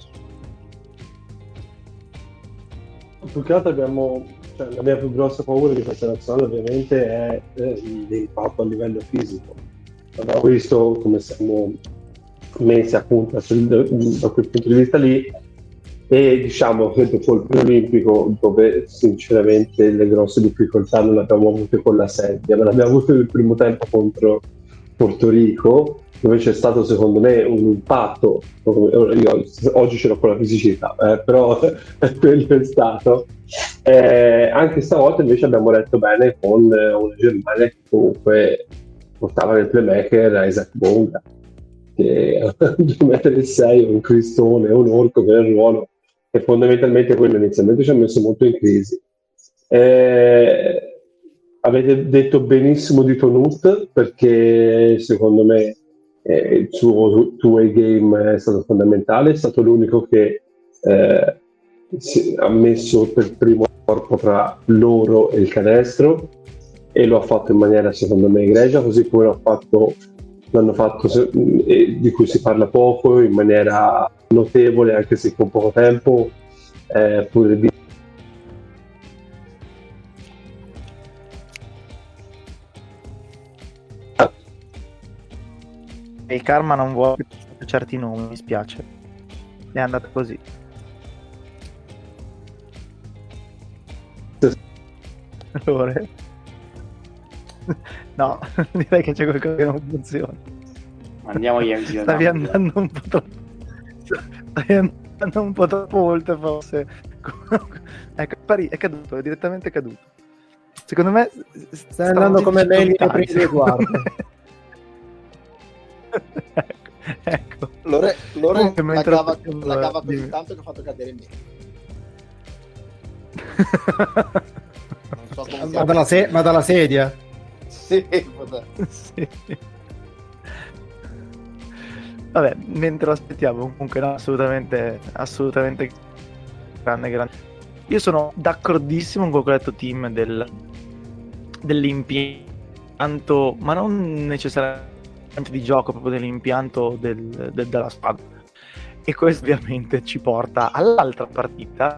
più che altro abbiamo, cioè, la mia più grossa paura di questa nazionale ovviamente è l'impatto a livello fisico. Abbiamo visto come siamo messi appunto da quel punto di vista lì, e diciamo che dopo il preolimpico, dove sinceramente le grosse difficoltà non le abbiamo avute con la Serbia, ma le abbiamo avute nel primo tempo contro Porto Rico, dove c'è stato secondo me un impatto. Io oggi ce l'ho con la fisicità, però quello è stato. Anche stavolta invece abbiamo retto bene con una Germania che comunque portava nel playmaker Isaac Bonga, che è un 2,6 m, un cristone, un orco per il ruolo, e fondamentalmente quello inizialmente ci ha messo molto in crisi. Avete detto benissimo di Tonut, perché secondo me il suo two-way game è stato fondamentale, è stato l'unico che ha messo per primo corpo tra loro e il canestro, e lo ha fatto in maniera secondo me egregia, così come l'hanno fatto di cui si parla poco, in maniera notevole, anche se con poco tempo, pure di il karma non vuole certi nomi, mi spiace, è andato così. Allora, no, direi che c'è qualcosa che non funziona. Andiamo Yankees. Stavi andando un po' troppo volte forse. Ecco, è caduto, è direttamente caduto. Secondo me stai andando come Meli a prendere guarda. Ecco. Lore la cava così tanto che ha fatto cadere me. Non so come ma dalla sedia. Sì. Vabbè, mentre lo aspettiamo, comunque no, assolutamente grande. Io sono d'accordissimo con quello detto team dell'impianto, ma non necessariamente di gioco, proprio dell'impianto della squadra, e questo ovviamente ci porta all'altra partita.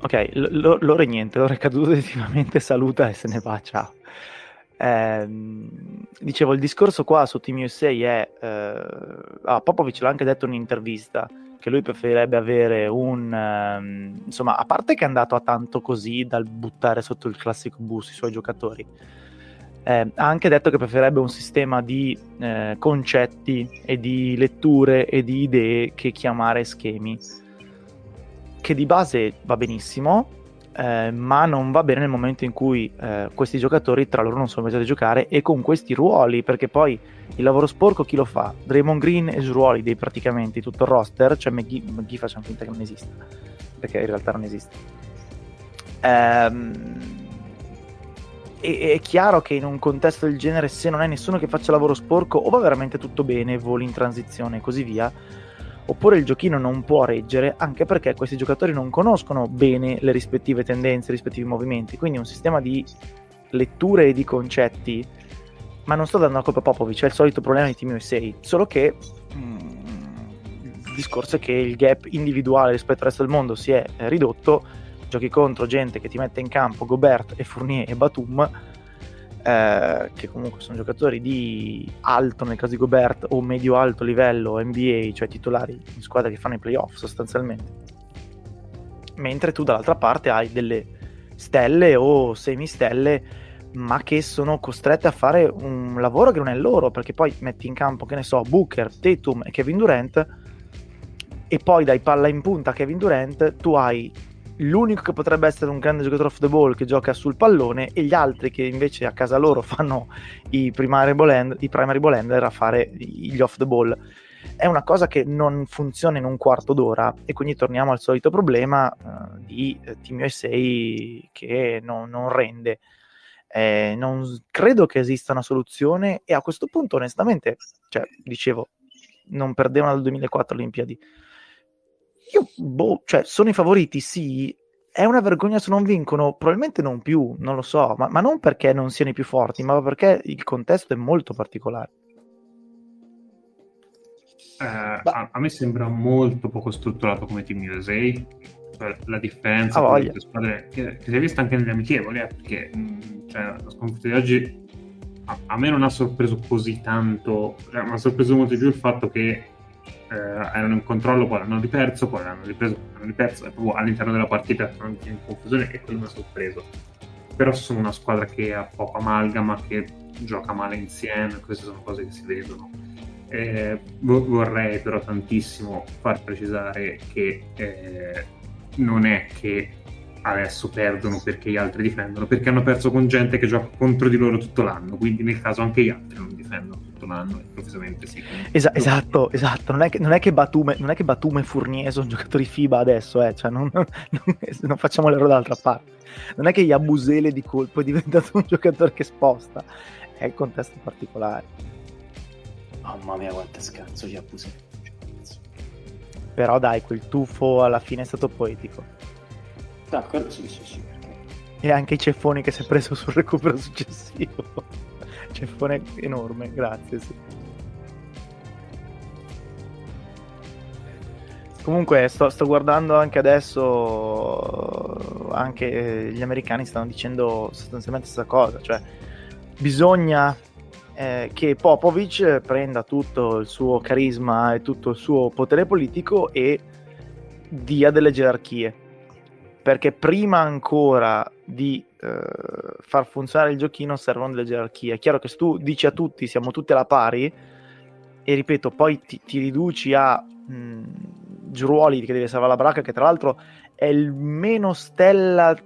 Ok, loro è niente, loro è caduto definitivamente, saluta e se ne va, ciao. Dicevo, il discorso qua su Team USA è Popovich l'ha anche detto in un'intervista che lui preferirebbe avere insomma, a parte che è andato a tanto così dal buttare sotto il classico bus i suoi giocatori, ha anche detto che preferirebbe un sistema di concetti e di letture e di idee che chiamare schemi, che di base va benissimo, ma non va bene nel momento in cui questi giocatori tra loro non sono messi a giocare, e con questi ruoli, perché poi il lavoro sporco chi lo fa? Draymond Green e Jrue Holiday, praticamente tutto il roster, cioè McGee facciamo finta che non esista, perché in realtà non esiste. È chiaro che in un contesto del genere, se non hai nessuno che faccia lavoro sporco, o va veramente tutto bene, voli in transizione e così via, oppure il giochino non può reggere, anche perché questi giocatori non conoscono bene le rispettive tendenze, i rispettivi movimenti. Quindi un sistema di letture e di concetti, ma non sto dando la colpa a Popovich, è il solito problema di Team USA, solo che il discorso è che il gap individuale rispetto al resto del mondo si è ridotto. Giochi contro gente che ti mette in campo Gobert e Fournier e Batum, che comunque sono giocatori di alto, nel caso di Gobert, o medio-alto livello NBA, cioè titolari in squadra che fanno i playoff sostanzialmente, mentre tu dall'altra parte hai delle stelle o semistelle, ma che sono costrette a fare un lavoro che non è loro, perché poi metti in campo, che ne so, Booker, Tatum e Kevin Durant, e poi dai palla in punta a Kevin Durant, tu hai l'unico che potrebbe essere un grande giocatore off the ball che gioca sul pallone, e gli altri che invece a casa loro fanno i primary ball handler a fare gli off the ball. È una cosa che non funziona in un quarto d'ora, e quindi torniamo al solito problema di Team USA che non rende. Non credo che esista una soluzione, e a questo punto onestamente, cioè, dicevo, non perdevano dal 2004 Olimpiadi. Io, cioè, sono i favoriti, sì, è una vergogna se non vincono, probabilmente non più, non lo so, ma non perché non siano i più forti, ma perché il contesto è molto particolare. A me sembra molto poco strutturato come Team USA, per la differenza con le squadre che si è vista anche nelle amichevoli, perché cioè, la sconfitta di oggi a me non ha sorpreso così tanto, mi ha sorpreso molto di più il fatto che erano in controllo, poi l'hanno riperso, poi l'hanno ripreso, e proprio all'interno della partita erano anche in confusione, e quello mi ha sorpreso. Però sono una squadra che ha poca amalgama, che gioca male insieme, queste sono cose che si vedono. Vorrei però tantissimo far precisare che non è che adesso perdono perché gli altri difendono, perché hanno perso con gente che gioca contro di loro tutto l'anno, quindi nel caso anche gli altri non difendono tutto l'anno e improvvisamente sì. Esatto, non è che Batum e Fournier sono giocatori FIBA adesso, cioè non facciamo l'errore dall'altra parte, non è che Yabusele di colpo è diventato un giocatore che sposta, è il contesto particolare. Mamma mia quanto è scarso Yabusele, però dai, quel tuffo alla fine è stato poetico. Quello sì, perché... E anche i ceffoni che si è preso sul recupero successivo. Ceffone enorme, grazie. Sì. Comunque sto guardando anche adesso, anche gli americani stanno dicendo sostanzialmente questa cosa, cioè bisogna che Popovich prenda tutto il suo carisma e tutto il suo potere politico e dia delle gerarchie. Perché prima ancora di far funzionare il giochino servono delle gerarchie. È chiaro che se tu dici a tutti siamo tutti alla pari, e ripeto, poi ti riduci a Jrue Holiday che deve salvare la baracca, che tra l'altro è il meno stella,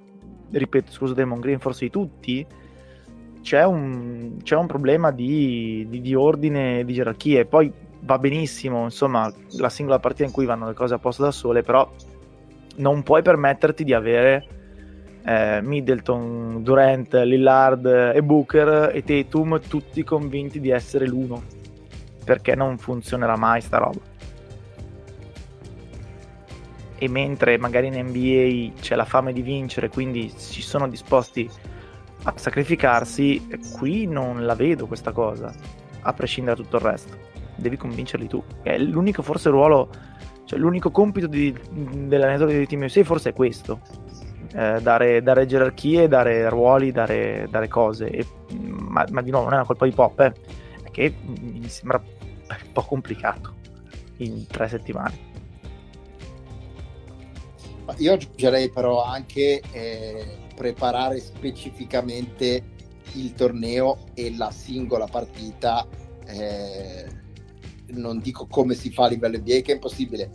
ripeto, scusa Draymond Green, forse di tutti, c'è un problema di ordine, di gerarchie. Poi va benissimo, insomma, la singola partita in cui vanno le cose a posto da sole, però... non puoi permetterti di avere Middleton, Durant, Lillard e Booker e Tatum tutti convinti di essere l'uno, perché non funzionerà mai sta roba. E mentre magari in NBA c'è la fame di vincere, quindi ci sono disposti a sacrificarsi, qui non la vedo questa cosa, a prescindere da tutto il resto. Devi convincerli tu, è l'unico forse ruolo... Cioè, l'unico compito dell'allenatore di Team USA forse è questo, dare gerarchie, dare ruoli, dare cose, ma di nuovo non è una colpa di Pop, è che mi sembra un po' complicato in 3 settimane. Io aggiungerei però anche preparare specificamente il torneo e la singola partita, non dico come si fa a livello NBA, che è impossibile,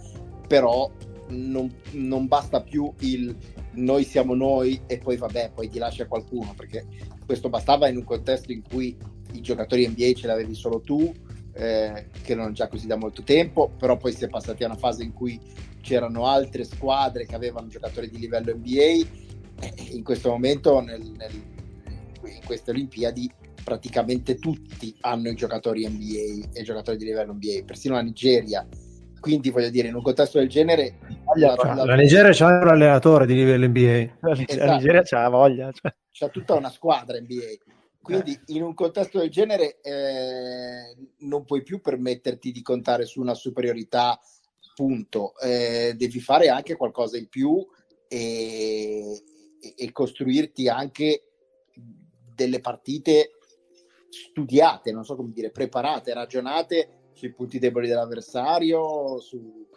però non basta più il noi siamo noi e poi vabbè, poi ti lascia qualcuno, perché questo bastava in un contesto in cui i giocatori NBA ce l'avevi solo tu, che non già così da molto tempo, però poi si è passati a una fase in cui c'erano altre squadre che avevano giocatori di livello NBA, in questo momento in queste Olimpiadi praticamente tutti hanno i giocatori NBA e giocatori di livello NBA, persino la Nigeria. Quindi voglio dire, in un contesto del genere la Nigeria c'ha un allenatore di livello NBA, la Nigeria c'ha la voglia, cioè. C'ha tutta una squadra NBA, quindi in un contesto del genere non puoi più permetterti di contare su una superiorità, punto. Devi fare anche qualcosa in più e costruirti anche delle partite studiate, non so come dire, preparate, ragionate sui punti deboli dell'avversario, su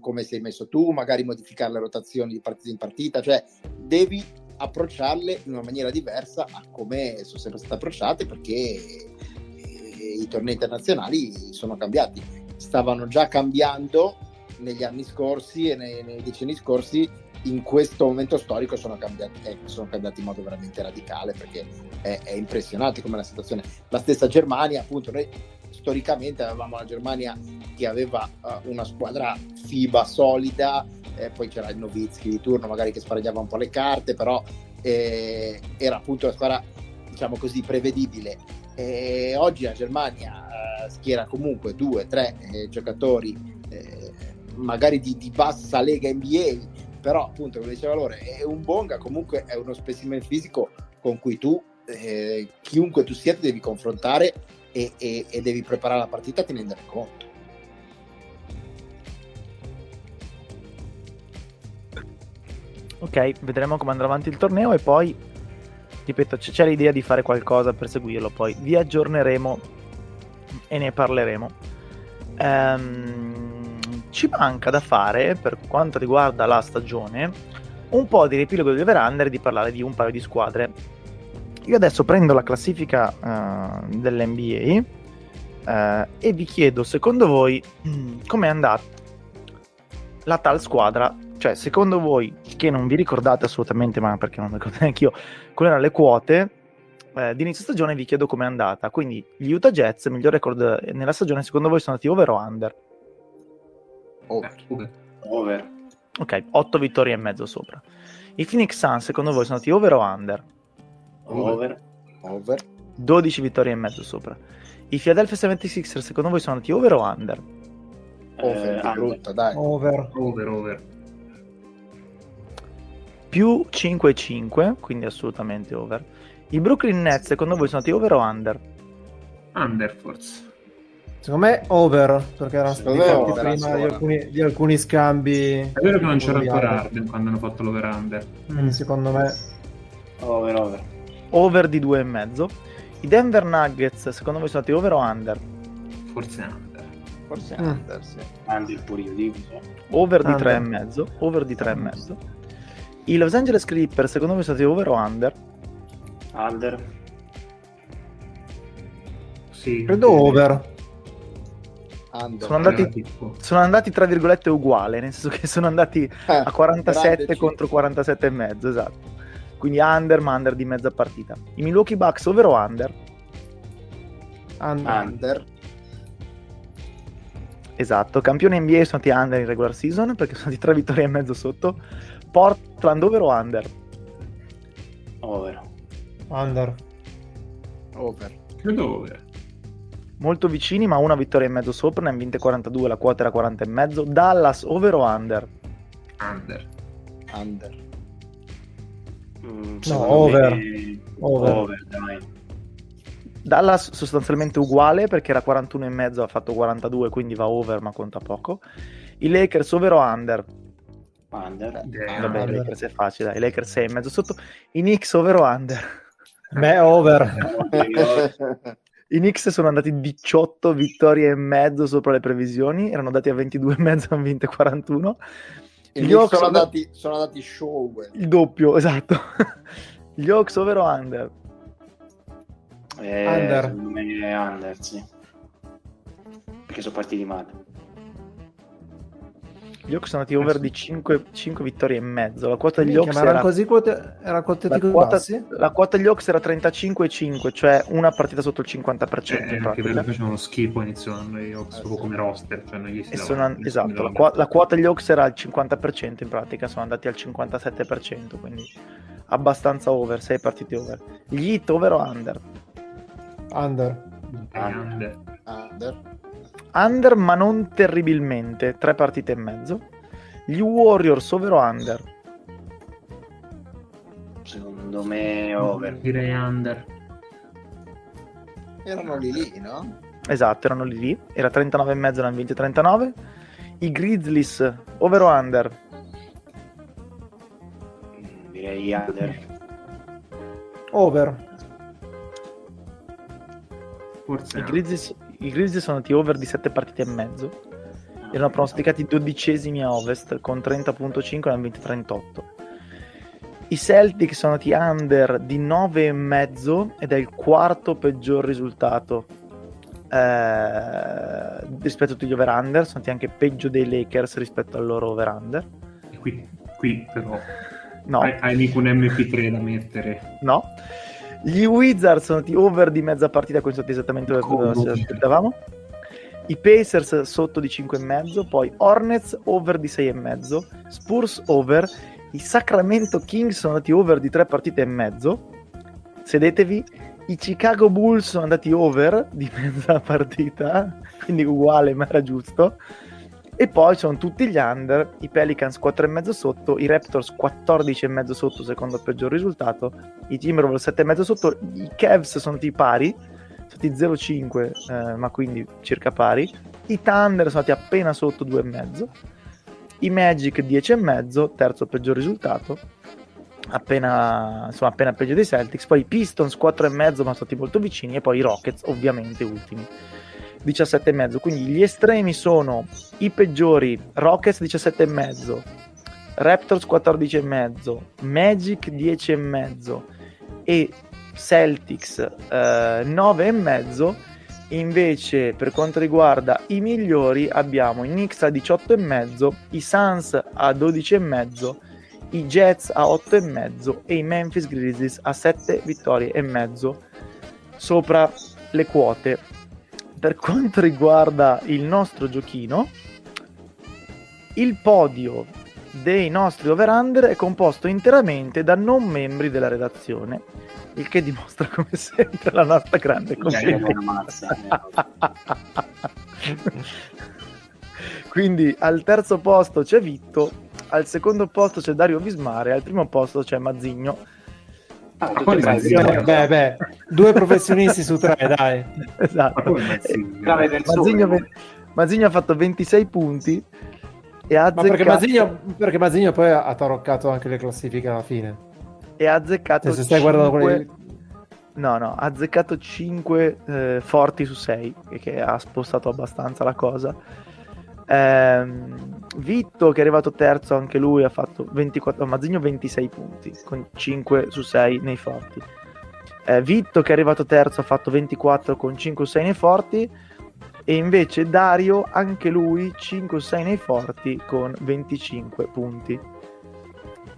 come sei messo tu, magari modificare le rotazioni di partita in partita, cioè devi approcciarle in una maniera diversa a come sono sempre state approcciate, perché i tornei internazionali sono cambiati, stavano già cambiando negli anni scorsi e nei decenni scorsi. In questo momento storico sono cambiati in modo veramente radicale, perché è impressionante come la situazione. La stessa Germania, appunto, noi storicamente avevamo la Germania che aveva una squadra FIBA solida, poi c'era il Nowitzki di turno magari che sbaragliava un po' le carte, però era appunto una squadra, diciamo così, prevedibile. Oggi la Germania schiera comunque 2-3 giocatori magari di bassa lega NBA, però appunto come diceva Lore, è un Bonga, comunque è uno specimen fisico con cui tu chiunque tu sia ti devi confrontare e devi preparare la partita tenendone conto. Ok, vedremo come andrà avanti il torneo e poi, ripeto, c'è l'idea di fare qualcosa per seguirlo, poi vi aggiorneremo e ne parleremo. Ci manca da fare, per quanto riguarda la stagione, un po' di riepilogo delle verandere e di parlare di un paio di squadre. Io adesso prendo la classifica dell'NBA e vi chiedo, secondo voi, com'è andata la tal squadra? Cioè, secondo voi, che non vi ricordate assolutamente, ma perché non mi ricordo neanche io, quali erano le quote di inizio stagione, vi chiedo com'è andata. Quindi gli Utah Jazz, miglior record nella stagione, secondo voi sono andati over o under? Over. Over. Ok, 8 vittorie e mezzo sopra. I Phoenix Suns, secondo voi, sono andati over o under? Over. Over. 12 vittorie e mezzo sopra. I Philadelphia 76ers, secondo voi, sono andati over o under? Over, brutta, dai. Over. Più 5,5, quindi assolutamente over. I Brooklyn Nets, secondo voi, sono andati over o under? Under, forse. Secondo me over, perché erano stati fatti prima di alcuni scambi. È vero che non c'era ancora Harden quando hanno fatto l'over under. Quindi secondo me over. Over di 2,5. I Denver Nuggets, secondo voi, sono andati over o under? Forse under, sì. Under pure io dico. Over di 3,5. I Los Angeles Clippers, secondo voi, sono andati over o under? Under. Sì. Credo over. Under. Sono andati tra virgolette uguale, nel senso che sono andati a 47 contro 47 e mezzo, esatto, quindi under, ma under di mezza partita. I Milwaukee Bucks, ovvero under. Esatto, campione NBA, sono andati under in regular season perché sono di 3 vittorie e mezzo sotto. Portland, ovvero under? Over. Molto vicini, ma una vittoria e mezzo sopra, ne hanno vinte 42, la quota era 40 e mezzo. Dallas, over o under? Under. Over, dai. Dallas sostanzialmente uguale, perché era 41 e mezzo, ha fatto 42, quindi va over, ma conta poco. I Lakers, over o under? Under. Vabbè, i Lakers è facile, dai. I Lakers 6 e mezzo sotto. I Knicks, over o under? Beh, over. I Knicks sono andati 18 vittorie e mezzo sopra le previsioni, erano andati a 22 e mezzo, hanno vinto 41. Gli Hawks sono andati show, il doppio, esatto. Gli Hawks, over o under? Under, sì. Perché sono partiti male. Gli Hawks sono andati over di 5 vittorie e mezzo. La quota degli Hawks era così, la quota degli Hawks era 35,5, cioè una partita sotto il 50%. Anche perché facevano schifo inizio anno gli Hawks, proprio come roster, cioè non gli si esatto, la quota degli Hawks era al 50%, in pratica sono andati al 57%, quindi abbastanza over, 6 partite over. Gli Heat, over o under? Under, ma non terribilmente, 3 partite e mezzo. Gli Warriors, over o under? Secondo me over. Direi under. Erano lì, no? Esatto, erano lì. Era 39 e mezzo, ne hanno vinto 39. I Grizzlies, over o under? Direi under. Over. Forse I Grizzlies sono andati over di 7 partite e mezzo, erano pronosticati 12esimi a ovest con 30.5 e hanno vinto 38. I Celtics sono andati under di 9 e mezzo ed è il quarto peggior risultato rispetto a tutti gli over under, sono andati anche peggio dei Lakers rispetto al loro over under. Qui però no. Hai mica un MP3 da mettere, no? Gli Wizards sono andati over di mezza partita, questo è esattamente quello che aspettavamo. I Pacers sotto di 5,5, poi Hornets over di 6,5, Spurs over, i Sacramento Kings sono andati over di 3 partite e mezzo, sedetevi. I Chicago Bulls sono andati over di mezza partita, quindi uguale, ma era giusto. E poi sono tutti gli under, i Pelicans 4,5 sotto, i Raptors 14,5 sotto, secondo peggior risultato, i Timberwolves 7,5 sotto, i Cavs sono andati pari, sono stati 0,5, ma quindi circa pari, i Thunder sono andati appena sotto 2,5, I Magic 10,5, terzo peggior risultato, appena peggio dei Celtics. Poi i Pistons 4,5, ma stati molto vicini, e poi i Rockets ovviamente ultimi 17,5. Quindi gli estremi sono i peggiori: Rockets 17,5, Raptors 14,5, Magic 10,5 e Celtics 9,5. Invece per quanto riguarda i migliori abbiamo i Knicks a 18,5, i Suns a 12,5, i Jets a 8,5 e i Memphis Grizzlies a 7,5 vittorie sopra le quote. Per quanto riguarda il nostro giochino, il podio dei nostri over-under è composto interamente da non membri della redazione, il che dimostra come sempre la nostra grande competenza. Quindi al terzo posto c'è Vitto, al secondo posto c'è Dario Vismare, al primo posto c'è Mazzigno. Beh, due professionisti su tre, dai. Esatto. Mazzigno ha fatto 26 punti e ha azzeccato... perché Mazzigno poi ha taroccato anche le classifiche alla fine. E ha azzeccato 5 forti su 6, che ha spostato abbastanza la cosa. Vitto, che è arrivato terzo, anche lui ha fatto 24, Mazzigno 26 punti con 5 su 6 nei forti. Vitto, che è arrivato terzo, ha fatto 24 con 5 su 6 nei forti, e invece Dario, anche lui 5 su 6 nei forti con 25 punti.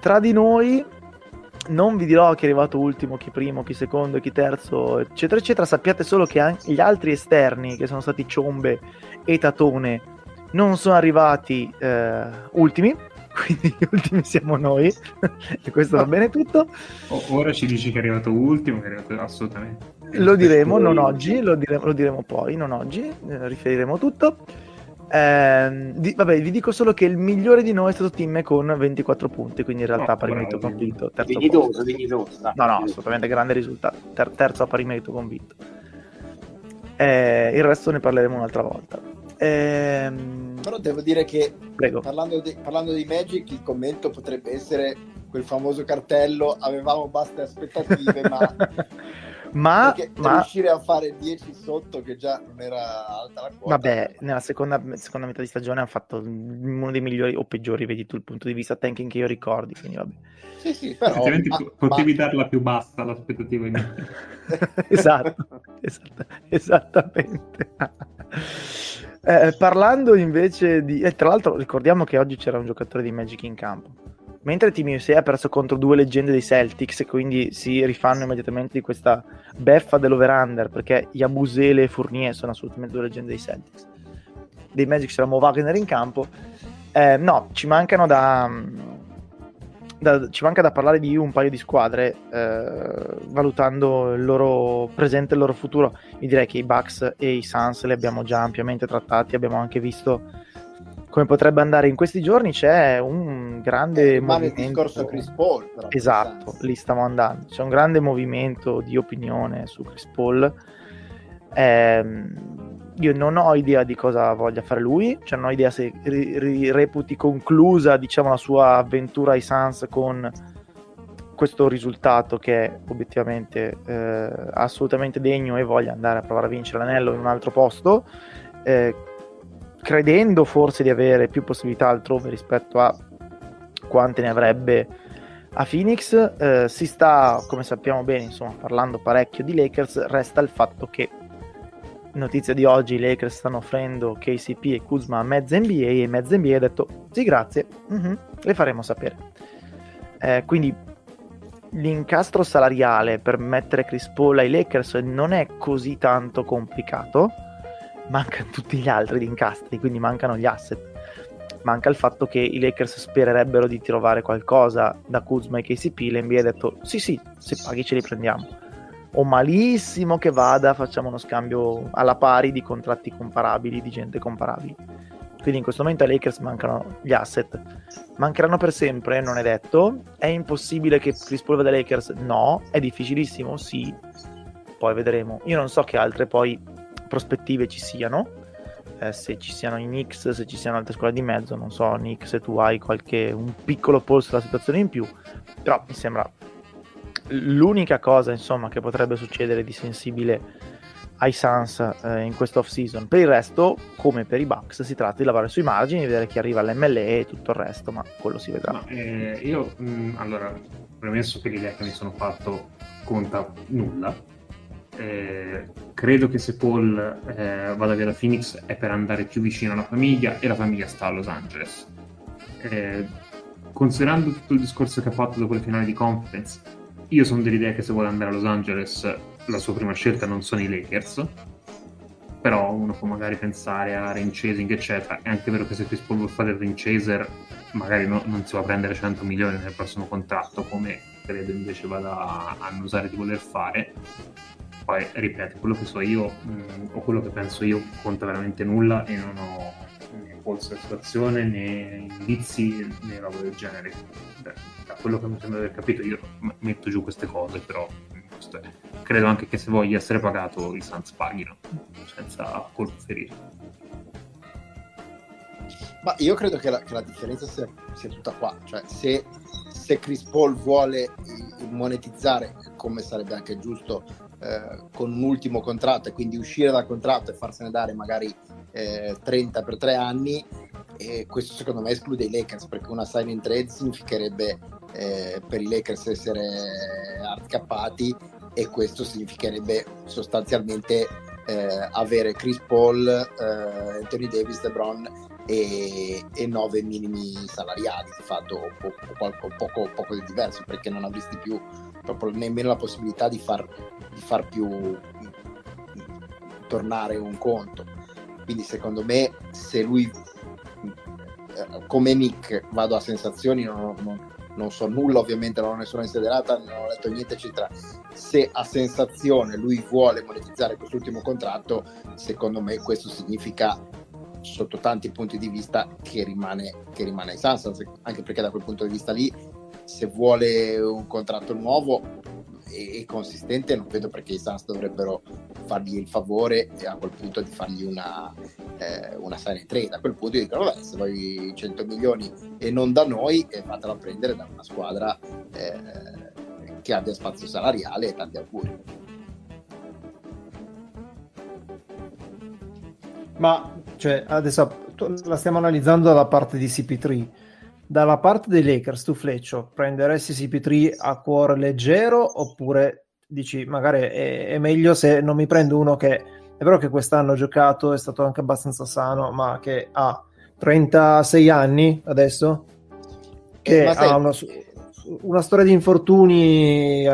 Tra di noi non vi dirò chi è arrivato ultimo, chi primo, chi secondo, chi terzo, eccetera eccetera. Sappiate solo che anche gli altri esterni, che sono stati Ciombe e Tatone, non sono arrivati ultimi, quindi gli ultimi siamo noi. E questo va bene tutto. Ora ci dici che è arrivato ultimo, che è arrivato assolutamente. Lo diremo, non oggi, lo diremo poi, non oggi, riferiremo tutto. Vabbè, vi dico solo che il migliore di noi è stato Timme con 24 punti, quindi in realtà pari merito con Vitto, dignitoso. No, assolutamente grande risultato, terzo a pari merito con Vitto. Il resto ne parleremo un'altra volta. Però devo dire che parlando di Magic, il commento potrebbe essere quel famoso cartello: avevamo basse aspettative, ma riuscire a fare 10 sotto, che già non era alta la quota. Vabbè, nella seconda metà di stagione hanno fatto uno dei migliori o peggiori, vedi tu il punto di vista tanking che io ricordi, quindi vabbè. Sì, però potevi darla più bassa l'aspettativa esattamente. Parlando invece di tra l'altro ricordiamo che oggi c'era un giocatore di Magic in campo, mentre Team USA ha perso contro due leggende dei Celtics, quindi si rifanno immediatamente di questa beffa dell'over-under, perché Yabusele e Fournier sono assolutamente due leggende dei Celtics. Dei Magic c'era Mo Wagner in campo. Ci mancano da parlare di un paio di squadre, valutando il loro presente e il loro futuro. Io direi che i Bucks e i Suns li abbiamo già ampiamente trattati, abbiamo anche visto come potrebbe andare in questi giorni. C'è un grande movimento, il discorso Chris Paul, però, esatto, lì stiamo andando, c'è un grande movimento di opinione su Chris Paul. Io non ho idea di cosa voglia fare lui, cioè non ho idea se reputi conclusa, diciamo, la sua avventura ai Suns con questo risultato, che è obiettivamente assolutamente degno, e voglia andare a provare a vincere l'anello in un altro posto, credendo forse di avere più possibilità altrove rispetto a quante ne avrebbe a Phoenix. Si sta, come sappiamo bene, insomma, parlando parecchio di Lakers. Resta il fatto che, notizia di oggi, i Lakers stanno offrendo KCP e Kuzma a mezza NBA, e mezza NBA ha detto sì grazie, le faremo sapere. Quindi l'incastro salariale per mettere Chris Paul ai Lakers non è così tanto complicato. Mancano tutti gli altri incastri, quindi mancano gli asset, manca il fatto che i Lakers spererebbero di trovare qualcosa da Kuzma e KCP. L'NBA ha detto sì, se paghi ce li prendiamo, o malissimo che vada facciamo uno scambio alla pari di contratti comparabili, di gente comparabili. Quindi in questo momento ai Lakers mancano gli asset, mancheranno per sempre, non è detto. È impossibile che Chris Paul vada ai Lakers? No. È difficilissimo? Sì. Poi vedremo. Io non so che altre poi prospettive ci siano, se ci siano i Knicks, se ci siano altre squadre di mezzo, non so Nick se tu hai un piccolo polso della situazione in più, però mi sembra l'unica cosa insomma che potrebbe succedere di sensibile ai Suns in questa off season. Per il resto, come per i Bucks, si tratta di lavorare sui margini, vedere chi arriva all'MLE e tutto il resto, ma quello si vedrà. Io allora, premesso che l'idea che mi sono fatto conta nulla, credo che se Paul vada via da Phoenix è per andare più vicino alla famiglia, e la famiglia sta a Los Angeles. Considerando tutto il discorso che ha fatto dopo le finali di conference, io sono dell'idea che se vuole andare a Los Angeles la sua prima scelta non sono i Lakers, però uno può magari pensare a ring chasing eccetera. È anche vero che se Chris Paul vuol fare il ring chaser magari non si va a prendere 100 milioni nel prossimo contratto, come credo invece vada a annusare di voler fare. Poi ripeto, quello che so io o quello che penso io conta veramente nulla, e non ho né polso della situazione né indizi né roba del genere. Da quello che mi sembra di aver capito, io metto giù queste cose, però credo anche che se voglia essere pagato i Suns paghino senza colpo ferito. Ma io credo che la differenza sia tutta qua, cioè se Chris Paul vuole monetizzare, come sarebbe anche giusto, con un ultimo contratto, e quindi uscire dal contratto e farsene dare magari 30 per 3 anni, e questo secondo me esclude i Lakers, perché una sign and trade significherebbe per i Lakers essere hardcappati, e questo significherebbe sostanzialmente avere Chris Paul, Anthony Davis, LeBron e 9 minimi salariali di fatto, o poco di diverso, perché non avresti più proprio nemmeno la possibilità di far più tornare un conto. Quindi secondo me, se lui come Nick vado a sensazioni, non so nulla, ovviamente non ho nessuna insiderata, non ho letto niente eccetera, se a sensazione lui vuole monetizzare quest'ultimo contratto, secondo me questo significa sotto tanti punti di vista che rimane ai Suns, anche perché da quel punto di vista lì, se vuole un contratto nuovo e consistente, non vedo perché i Suns dovrebbero fargli il favore e a quel punto di fargli una sign and trade. A quel punto dicono, vabbè, se vuoi 100 milioni e non da noi, fatela prendere da una squadra che abbia spazio salariale, e tanti auguri. Ma cioè, adesso la stiamo analizzando dalla parte di CP3. Dalla parte dei Lakers, tu Fleccio, prenderesti CP3 a cuore leggero, oppure dici magari è meglio se non mi prendo uno che è vero che quest'anno ha giocato, è stato anche abbastanza sano, ma che ha 36 anni adesso, che ha una storia di infortuni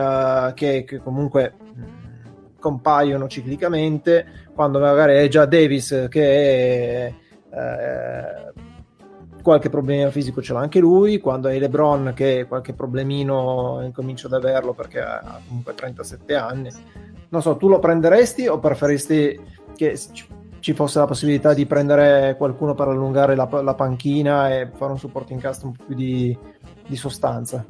che comunque compaiono ciclicamente, quando magari è già Davis che qualche problemino fisico ce l'ha anche lui, quando è LeBron che qualche problemino incomincia ad averlo perché ha comunque 37 anni. Non so, tu lo prenderesti o preferiresti che ci fosse la possibilità di prendere qualcuno per allungare la panchina e fare un supporting cast un po' più di sostanza?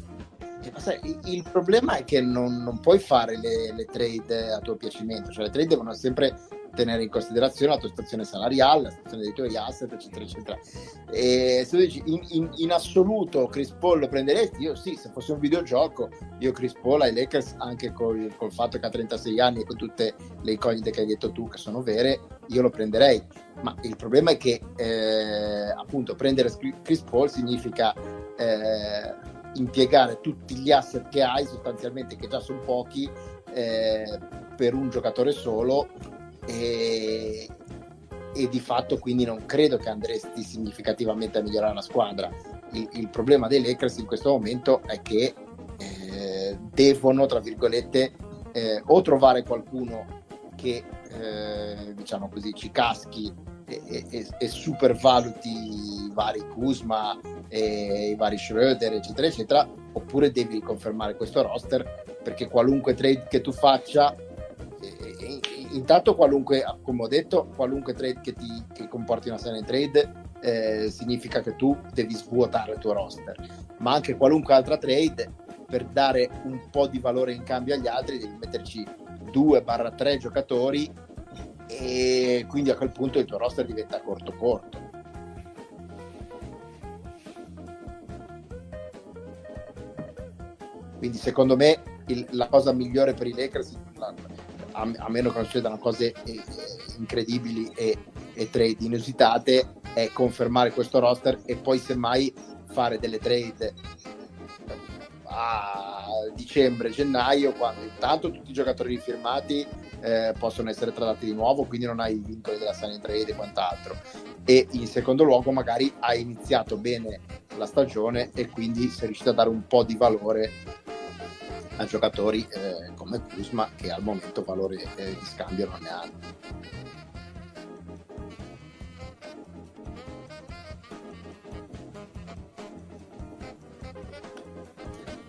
Il problema è che non puoi fare le trade a tuo piacimento, cioè le trade devono sempre tenere in considerazione la tua situazione salariale, la situazione dei tuoi asset eccetera eccetera. E se tu dici in assoluto Chris Paul lo prenderesti, io sì, se fosse un videogioco io Chris Paul ai Lakers, anche col fatto che ha 36 anni e con tutte le incognite che hai detto tu che sono vere, io lo prenderei. Ma il problema è che appunto prendere Chris Paul significa impiegare tutti gli asset che hai sostanzialmente, che già sono pochi, per un giocatore solo, e di fatto quindi non credo che andresti significativamente a migliorare la squadra. Il problema dei Lakers in questo momento è che devono, tra virgolette, o trovare qualcuno che diciamo così ci caschi e supervaluti i vari Kuzma e i vari Schröder eccetera eccetera, oppure devi confermare questo roster, perché qualunque trade che tu faccia intanto, qualunque, come ho detto, qualunque trade che comporti una serie trade significa che tu devi svuotare il tuo roster, ma anche qualunque altra trade, per dare un po' di valore in cambio agli altri devi metterci 2-3 giocatori e quindi a quel punto il tuo roster diventa corto. Quindi secondo me la cosa migliore per i Lakers, a meno che non succedano cose incredibili e trade inusitate, è confermare questo roster e poi semmai fare delle trade a dicembre, gennaio, quando intanto tutti i giocatori firmati possono essere trattati di nuovo, quindi non hai i vincoli della sign and trade e quant'altro, e in secondo luogo magari hai iniziato bene la stagione e quindi sei riuscito a dare un po' di valore a giocatori come Kuzma, che al momento valore di scambio non ne hanno.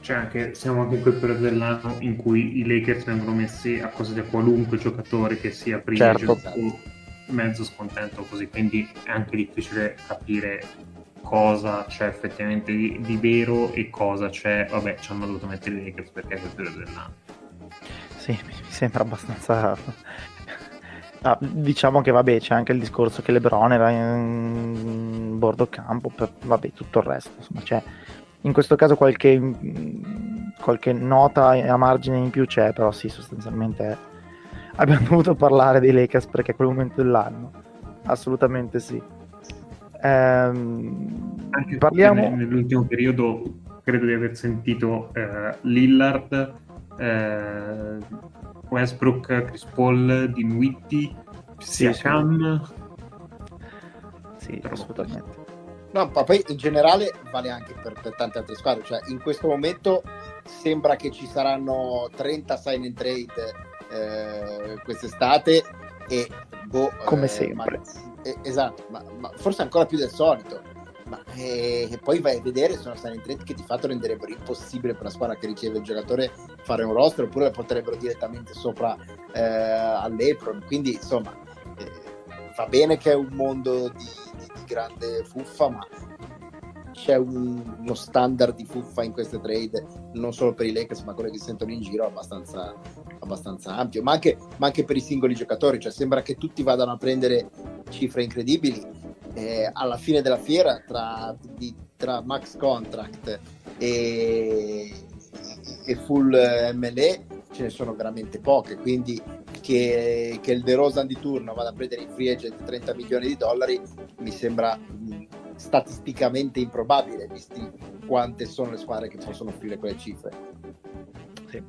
Cioè anche, siamo anche in quel periodo dell'anno in cui i Lakers vengono messi a cosa da qualunque giocatore che sia prima, certo, mezzo scontento così, quindi è anche difficile capire cosa c'è effettivamente di vero e cosa c'è, vabbè, ci hanno dovuto mettere i Lakers perché è quel periodo dell'anno. Sì, mi sembra abbastanza diciamo che vabbè, c'è anche il discorso che LeBron era in bordo campo per, vabbè, tutto il resto, insomma, c'è in questo caso qualche nota a margine in più c'è, però sì, sostanzialmente abbiamo dovuto parlare dei Lakers perché è quel momento dell'anno, assolutamente sì. Anche parliamo nell'ultimo periodo, credo di aver sentito Lillard, Westbrook, Chris Paul, Dinwiddie, Siakam. Sì, assolutamente. No, ma poi in generale vale anche per tante altre squadre, cioè in questo momento sembra che ci saranno 30 sign and trade quest'estate e come sempre. Esatto, ma forse ancora più del solito, e poi vai a vedere, sono sign and trade che ti fatto renderebbero impossibile per la squadra che riceve il giocatore fare un roster, oppure la porterebbero direttamente sopra all'Apron, quindi insomma va bene che è un mondo di grande fuffa, ma c'è uno standard di fuffa in queste trade, non solo per i Lakers ma quelli che si sentono in giro, abbastanza ampio, ma anche per i singoli giocatori, cioè sembra che tutti vadano a prendere cifre incredibili alla fine della fiera tra max contract e full MLE ce ne sono veramente poche, quindi che il DeRozan di turno vada a prendere in free agent $30 milioni mi sembra statisticamente improbabile, visti quante sono le squadre che possono offrire quelle cifre. Sì.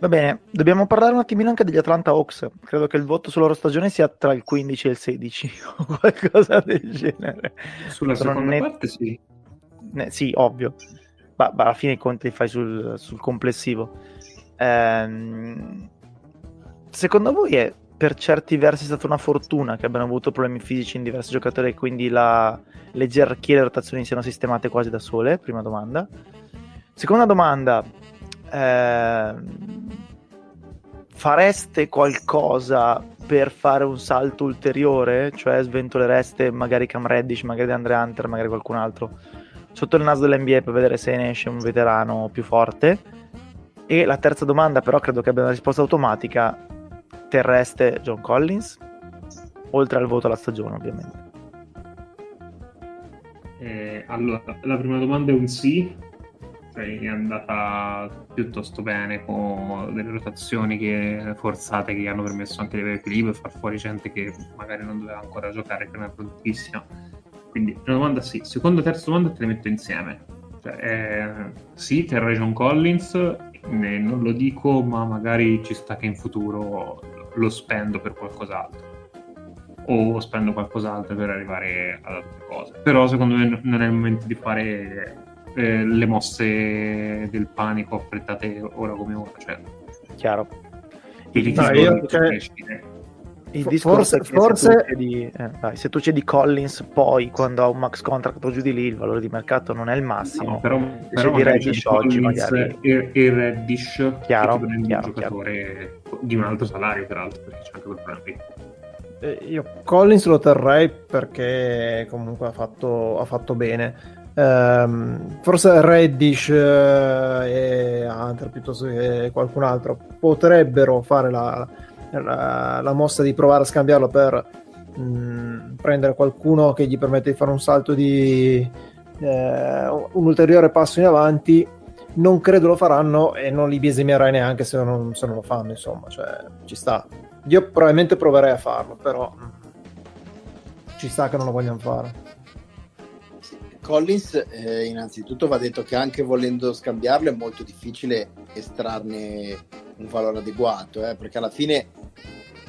Va bene, dobbiamo parlare un attimino anche degli Atlanta Hawks. Credo che il voto sulla loro stagione sia tra il 15 e il 16 o qualcosa del genere. Sulla seconda parte sì. Sì, ovvio. Ma alla fine i conti li fai sul complessivo. Secondo voi è per certi versi stata una fortuna che abbiano avuto problemi fisici in diversi giocatori e quindi le gerarchie e le rotazioni siano sistemate quasi da sole? Prima domanda. Seconda domanda. Fareste qualcosa per fare un salto ulteriore? Cioè sventolereste magari Cam Reddish, magari Andre Hunter, magari qualcun altro sotto il naso dell'NBA per vedere se ne esce un veterano più forte? E la terza domanda, però credo che abbia una risposta automatica: terreste John Collins? Oltre al voto alla stagione, ovviamente. Allora, la prima domanda è un sì, è andata piuttosto bene con delle rotazioni forzate che gli hanno permesso anche di avere equilibrio e far fuori gente che magari non doveva ancora giocare, che non era produttivissima. Quindi prima domanda sì, seconda e terza domanda te le metto insieme, cioè, sì, terrei John Collins, non lo dico, ma magari ci sta che in futuro lo spendo per qualcos'altro o spendo qualcos'altro per arrivare ad altre cose, però secondo me non è il momento di fare le mosse del panico affrettate ora come ora, cioè chiaro. Il discorso forse se tu cedi Collins, poi quando ha un max contract o giù di lì il valore di mercato non è il massimo, no, però di Reddish oggi magari e Reddish chiaro, un giocatore chiaro. Di un altro salario peraltro, perché c'è anche quel problema lì. Io Collins lo terrei perché comunque ha fatto bene. Forse Reddish e Hunter piuttosto che qualcun altro potrebbero fare la la mossa di provare a scambiarlo per prendere qualcuno che gli permette di fare un salto di un ulteriore passo in avanti, non credo lo faranno e non li biasiminerai neanche se non lo fanno, insomma, cioè, ci sta. Io probabilmente proverei a farlo, però ci sta che non lo vogliano fare. Collins, innanzitutto va detto che anche volendo scambiarlo è molto difficile estrarne un valore adeguato, perché alla fine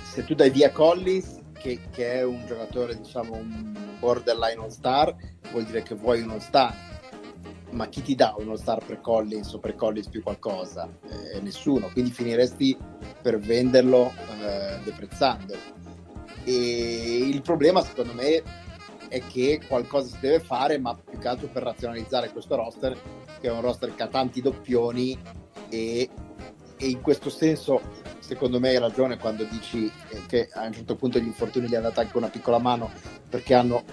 se tu dai via Collins, che è un giocatore, diciamo, un borderline all-star, vuol dire che vuoi un all-star, ma chi ti dà un all-star per Collins o per Collins più qualcosa? Nessuno, quindi finiresti per venderlo deprezzandolo. E il problema secondo me è che qualcosa si deve fare, ma più che altro per razionalizzare questo roster, che è un roster che ha tanti doppioni, e in questo senso secondo me hai ragione quando dici che a un certo punto gli infortuni gli hanno dato anche una piccola mano, perché hanno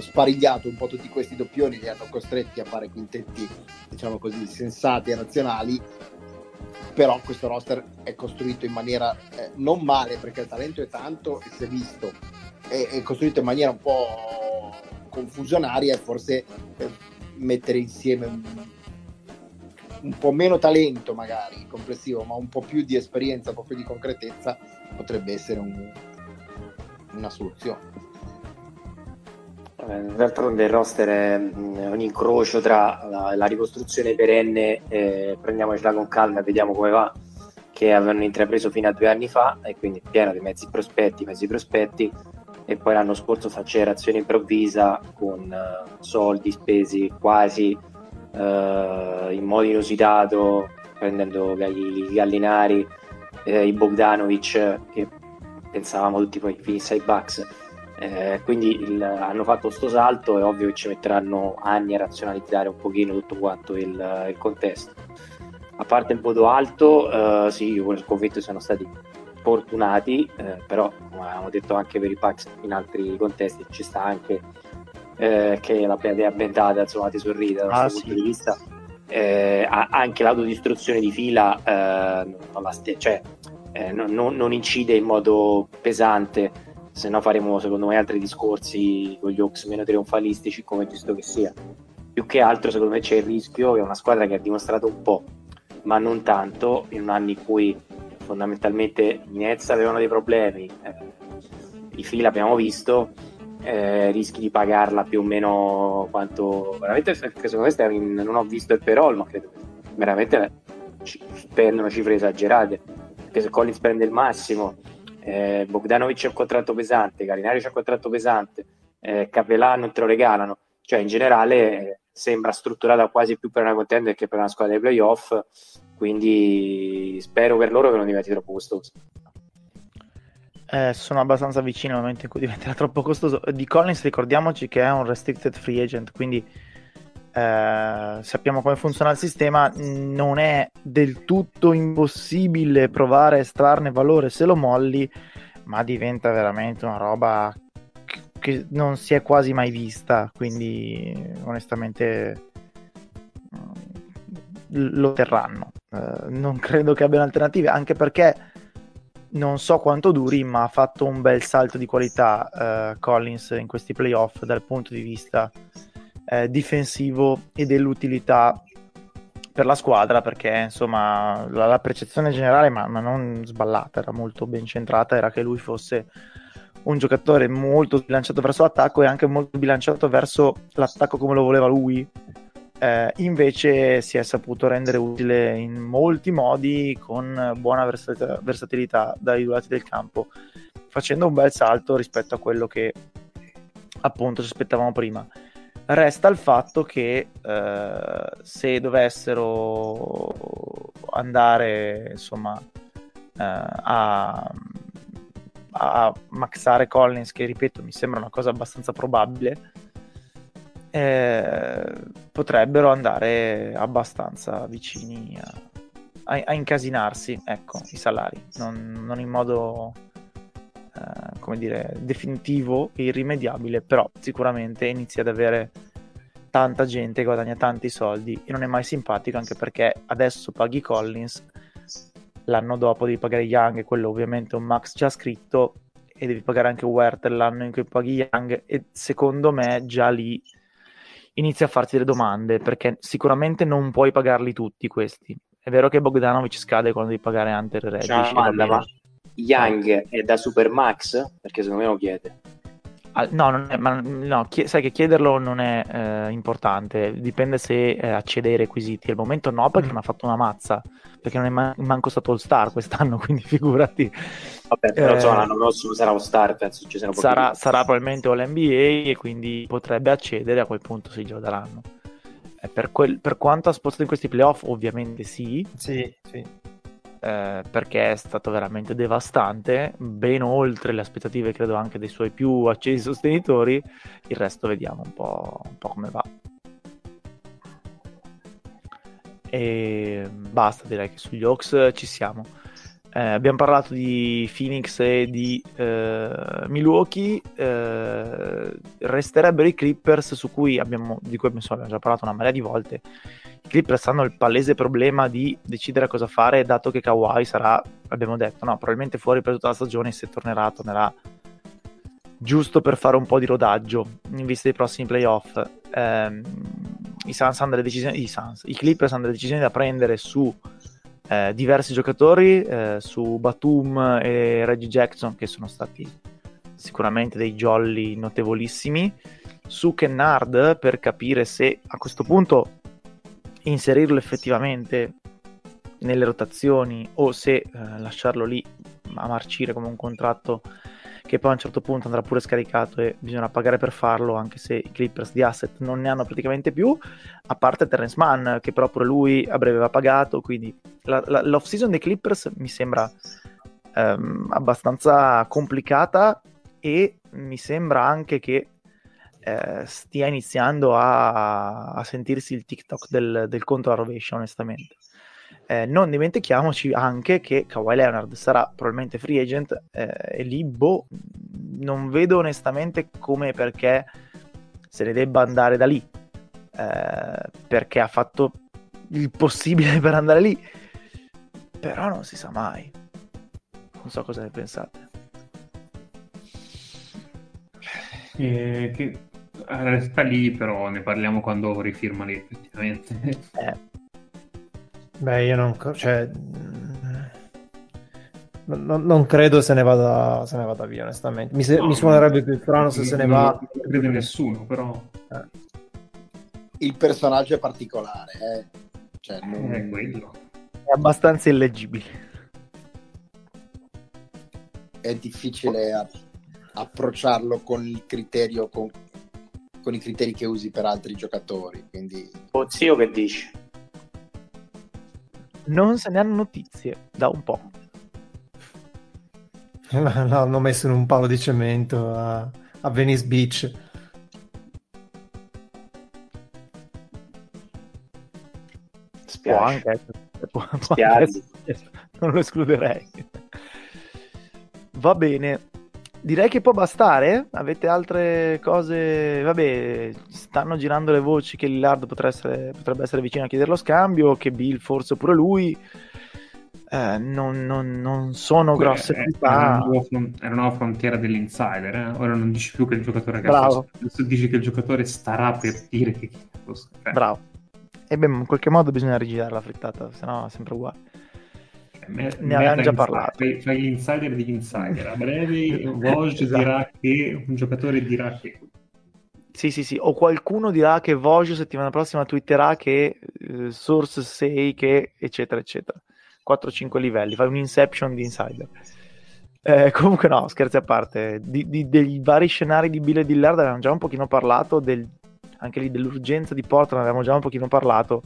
sparigliato un po' tutti questi doppioni, li hanno costretti a fare quintetti, diciamo così, sensati e razionali. Però questo roster è costruito in maniera non male, perché il talento è tanto e si è visto, è costruito in maniera un po' confusionaria, e forse mettere insieme un po' meno talento magari complessivo, ma un po' più di esperienza, un po' più di concretezza, potrebbe essere una soluzione. D'altronde il roster è un incrocio tra la ricostruzione perenne, prendiamocela con calma e vediamo come va, che avevano intrapreso fino a 2 anni fa, e quindi pieno di mezzi prospetti, e poi l'anno scorso faccelerazione improvvisa con soldi spesi quasi in modo inusitato, prendendo i Gallinari, i Bogdanovic, che pensavamo tutti poi finisse ai Bucks, quindi hanno fatto sto salto. È ovvio che ci metteranno anni a razionalizzare un pochino tutto quanto il contesto. A parte il voto alto, sì, io convinto siano stati fortunati, però come avevamo detto anche per i Bucks in altri contesti, ci sta anche che la platea ambientata, insomma, ti sorrida dal suo punto di vista. Anche l'autodistruzione di fila non incide in modo pesante, se no faremo secondo me altri discorsi con gli Hawks meno trionfalistici, come giusto che sia. Più che altro secondo me c'è il rischio che è una squadra che ha dimostrato un po', ma non tanto, in un anno in cui fondamentalmente i Nets avevano dei problemi, i Fila abbiamo visto, rischi di pagarla più o meno quanto veramente, secondo me non ho visto il payroll, ma credo veramente spendono cifre esagerate, perché se Collins prende il massimo, Bogdanovic c'è un contratto pesante, Gallinari c'è un contratto pesante, Capellà non te lo regalano, cioè in generale sembra strutturata quasi più per una contender che per una squadra dei playoff, quindi spero per loro che non diventi troppo costoso. Sono abbastanza vicino al momento in cui diventerà troppo costoso. Di Collins ricordiamoci che è un restricted free agent, quindi sappiamo come funziona il sistema, non è del tutto impossibile provare a estrarne valore se lo molli, ma diventa veramente una roba che non si è quasi mai vista, quindi onestamente lo terranno, non credo che abbiano alternative, anche perché non so quanto duri, ma ha fatto un bel salto di qualità Collins in questi playoff dal punto di vista difensivo e dell'utilità per la squadra, perché insomma la percezione generale, ma non sballata, era molto ben centrata, era che lui fosse un giocatore molto sbilanciato verso l'attacco e anche molto bilanciato verso l'attacco come lo voleva lui, invece si è saputo rendere utile in molti modi con buona versatilità dai due lati del campo, facendo un bel salto rispetto a quello che appunto ci aspettavamo prima. Resta il fatto che se dovessero andare insomma a maxare Collins, che ripeto mi sembra una cosa abbastanza probabile, potrebbero andare abbastanza vicini a incasinarsi, ecco, i salari non in modo come dire definitivo e irrimediabile, però sicuramente inizia ad avere tanta gente che guadagna tanti soldi e non è mai simpatico, anche perché adesso paghi Collins l'anno dopo devi pagare Young, e quello ovviamente un max già scritto, e devi pagare anche Werther l'anno in cui paghi Young, e secondo me già lì inizia a farti delle domande, perché sicuramente non puoi pagarli tutti questi. È vero che Bogdanovic scade quando devi pagare Hunter Reddish, ma Young è da Supermax? Perché secondo me lo chiede. No, non è, ma, no, sai che chiederlo non è importante, dipende se accede ai requisiti. Al momento no, perché mi ha fatto una mazza, perché non è manco stato All-Star quest'anno, quindi figurati. Vabbè, però l'anno prossimo sarà All-Star, penso ci sarà probabilmente All-NBA, e quindi potrebbe accedere, a quel punto si glielo daranno. Per quanto ha spostato in questi playoff, ovviamente sì. Perché è stato veramente devastante, ben oltre le aspettative credo anche dei suoi più accesi sostenitori. Il resto vediamo un po' come va, e basta, direi che sugli Hawks ci siamo. Abbiamo parlato di Phoenix e di Milwaukee. Resterebbero i Clippers, di cui abbiamo già parlato una marea di volte. Clippers hanno il palese problema di decidere cosa fare, dato che Kawhi sarà, abbiamo detto, no, probabilmente fuori per tutta la stagione. Se tornerà giusto per fare un po' di rodaggio in vista dei prossimi playoff. I Clippers hanno delle decisioni da prendere su diversi giocatori, su Batum e Reggie Jackson, che sono stati sicuramente dei jolly notevolissimi, su Kennard, per capire se a questo punto inserirlo effettivamente nelle rotazioni o se lasciarlo lì a marcire come un contratto che poi a un certo punto andrà pure scaricato e bisogna pagare per farlo, anche se i Clippers di asset non ne hanno praticamente più, a parte Terrence Mann, che però pure lui a breve va pagato. Quindi l'off season dei Clippers mi sembra abbastanza complicata, e mi sembra anche che stia iniziando a sentirsi il TikTok del conto alla rovescia, onestamente. Non dimentichiamoci anche che Kawhi Leonard sarà probabilmente free agent, e lì non vedo onestamente come e perché se ne debba andare da lì, perché ha fatto il possibile per andare lì, però non si sa mai. Non so cosa ne pensate. Che resta lì, però ne parliamo quando rifirma lì effettivamente. Beh, io non credo se ne vada via, onestamente. Mi suonerebbe più strano se se ne va. Non crede nessuno, però il personaggio è particolare, cioè, non è quello, è abbastanza illeggibile, è difficile approcciarlo con il criterio con i criteri che usi per altri giocatori, quindi Zio, che dici? Non se ne hanno notizie da un po'. No, hanno messo in un palo di cemento a Venice Beach. Può anche essere, non lo escluderei. Va bene, direi che può bastare. Avete altre cose? Vabbè, stanno girando le voci che Lillard potrebbe essere vicino a chiedere lo scambio, che Bill forse pure lui. Non sono grosse novità. Era una nuova frontiera dell'insider, Ora non dici più che il giocatore che bravo. Adesso dici che il giocatore starà per dire che bravo. E beh, in qualche modo bisogna rigirare la frittata, sennò è sempre uguale. Ne avevamo già parlato. Tra gli insider degli insider, a breve Woj dirà che un giocatore dirà che sì, o qualcuno dirà che Woj settimana prossima twitterà che source 6 che eccetera eccetera. 4-5 livelli, fai un inception di insider. Comunque no, scherzi a parte, dei vari scenari di Bill e Dillard avevamo già un pochino parlato, anche lì dell'urgenza di Portland avevamo già un pochino parlato.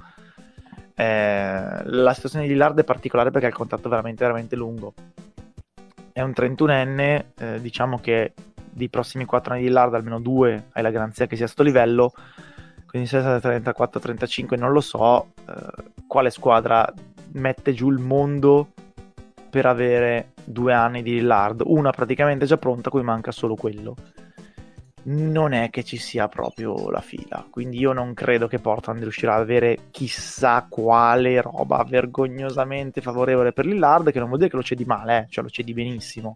La situazione di Lillard è particolare perché ha il contratto veramente veramente lungo, è un 31enne, diciamo che dei prossimi 4 anni di Lillard almeno 2 hai la garanzia che sia a sto livello, quindi se sarà 34-35 non lo so, quale squadra mette giù il mondo per avere 2 anni di Lillard, una praticamente già pronta, cui manca solo quello. non è che ci sia proprio la fila, quindi io non credo che Portland riuscirà ad avere chissà quale roba vergognosamente favorevole per Lillard, che non vuol dire che lo cedi male, cioè lo cedi benissimo.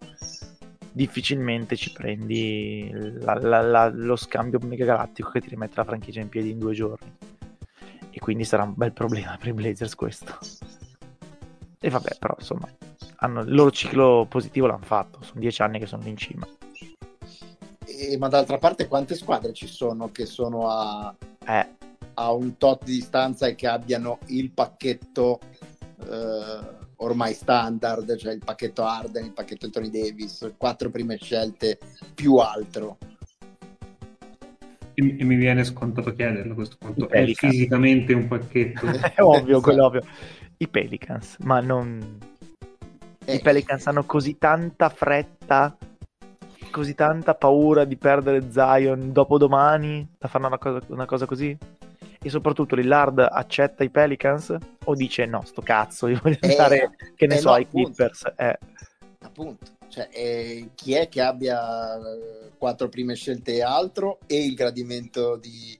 Difficilmente ci prendi lo scambio megagalattico che ti rimette la franchigia in piedi in 2 giorni, e quindi sarà un bel problema per i Blazers questo. E vabbè, però insomma il loro ciclo positivo l'hanno fatto, sono 10 anni che sono in cima. Ma d'altra parte quante squadre ci sono che sono a un tot di distanza e che abbiano il pacchetto ormai standard, cioè il pacchetto Harden, il pacchetto Anthony Davis, 4 prime scelte più altro? E mi viene scontato chiederlo a questo punto. È fisicamente un pacchetto? È ovvio, quello ovvio. I Pelicans, ma non... I Pelicans hanno così tanta fretta, così tanta paura di perdere Zion dopodomani da fare una cosa così? E soprattutto Lillard accetta i Pelicans o dice no, sto cazzo, io voglio andare che ne so, no, ai Clippers? Appunto, cioè, chi è che abbia 4 prime scelte e altro, e il gradimento di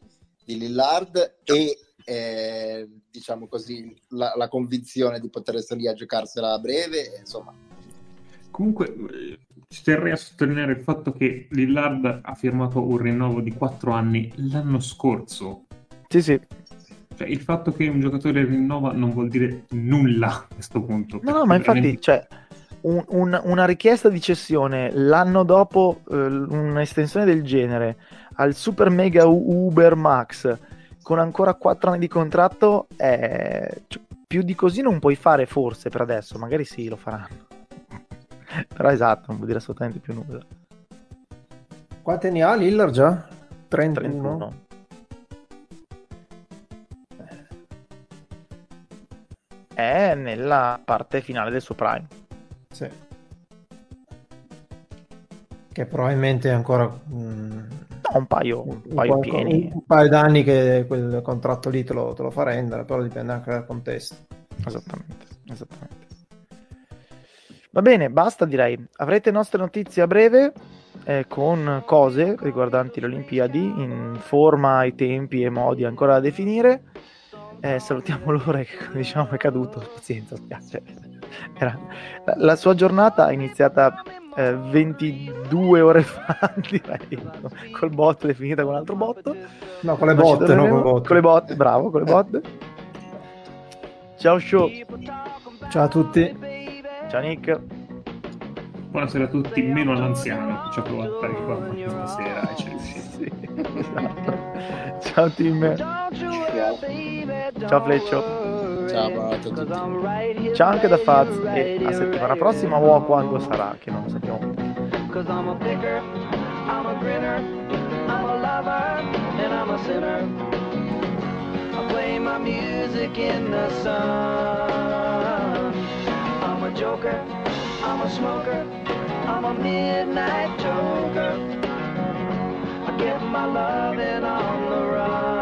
Lillard, e diciamo così la convinzione di poter essere lì a giocarsela a breve, insomma. Comunque ci terrei a sottolineare il fatto che Lillard ha firmato un rinnovo di 4 anni l'anno scorso. Sì, sì. Cioè, il fatto che un giocatore rinnova non vuol dire nulla a questo punto. No, ma infatti veramente... cioè, una richiesta di cessione l'anno dopo, un'estensione del genere al super mega uber max con ancora 4 anni di contratto, cioè, più di così non puoi fare, forse per adesso, magari sì, lo faranno. Però esatto, non vuol dire assolutamente più nulla. Quante ne ha Lillard già? 31. È nella parte finale del suo prime, sì. Che probabilmente è ancora un paio pieni, un paio d'anni che quel contratto lì te lo fa rendere, però dipende anche dal contesto. Esattamente. Va bene, basta, direi. Avrete nostre notizie a breve, con cose riguardanti le Olimpiadi in forma, i tempi e modi ancora da definire. Salutiamo l'ora che, diciamo, è caduto. Pazienza, spiace. La sua giornata è iniziata 22 ore fa, direi, col botto, è finita con un altro botto. No, con le botte, no, con le botte, bravo, con le botte. Ciao show. Ciao a tutti. Ciao Nick. Buonasera a tutti, meno all'anziano che ci ha provato a fare qua stasera e ci è riuscito. Sì, esatto. Ciao team. Ciao Fleccio. Ciao a tutti. Ciao anche da Faz, e a settimana prossima o quando sarà, che non lo sappiamo. I'm a picker, I'm a grinner, I'm a lover and I'm a sinner. I play my music in the sun. I'm a joker, I'm a smoker, I'm a midnight joker. I get my loving on the run.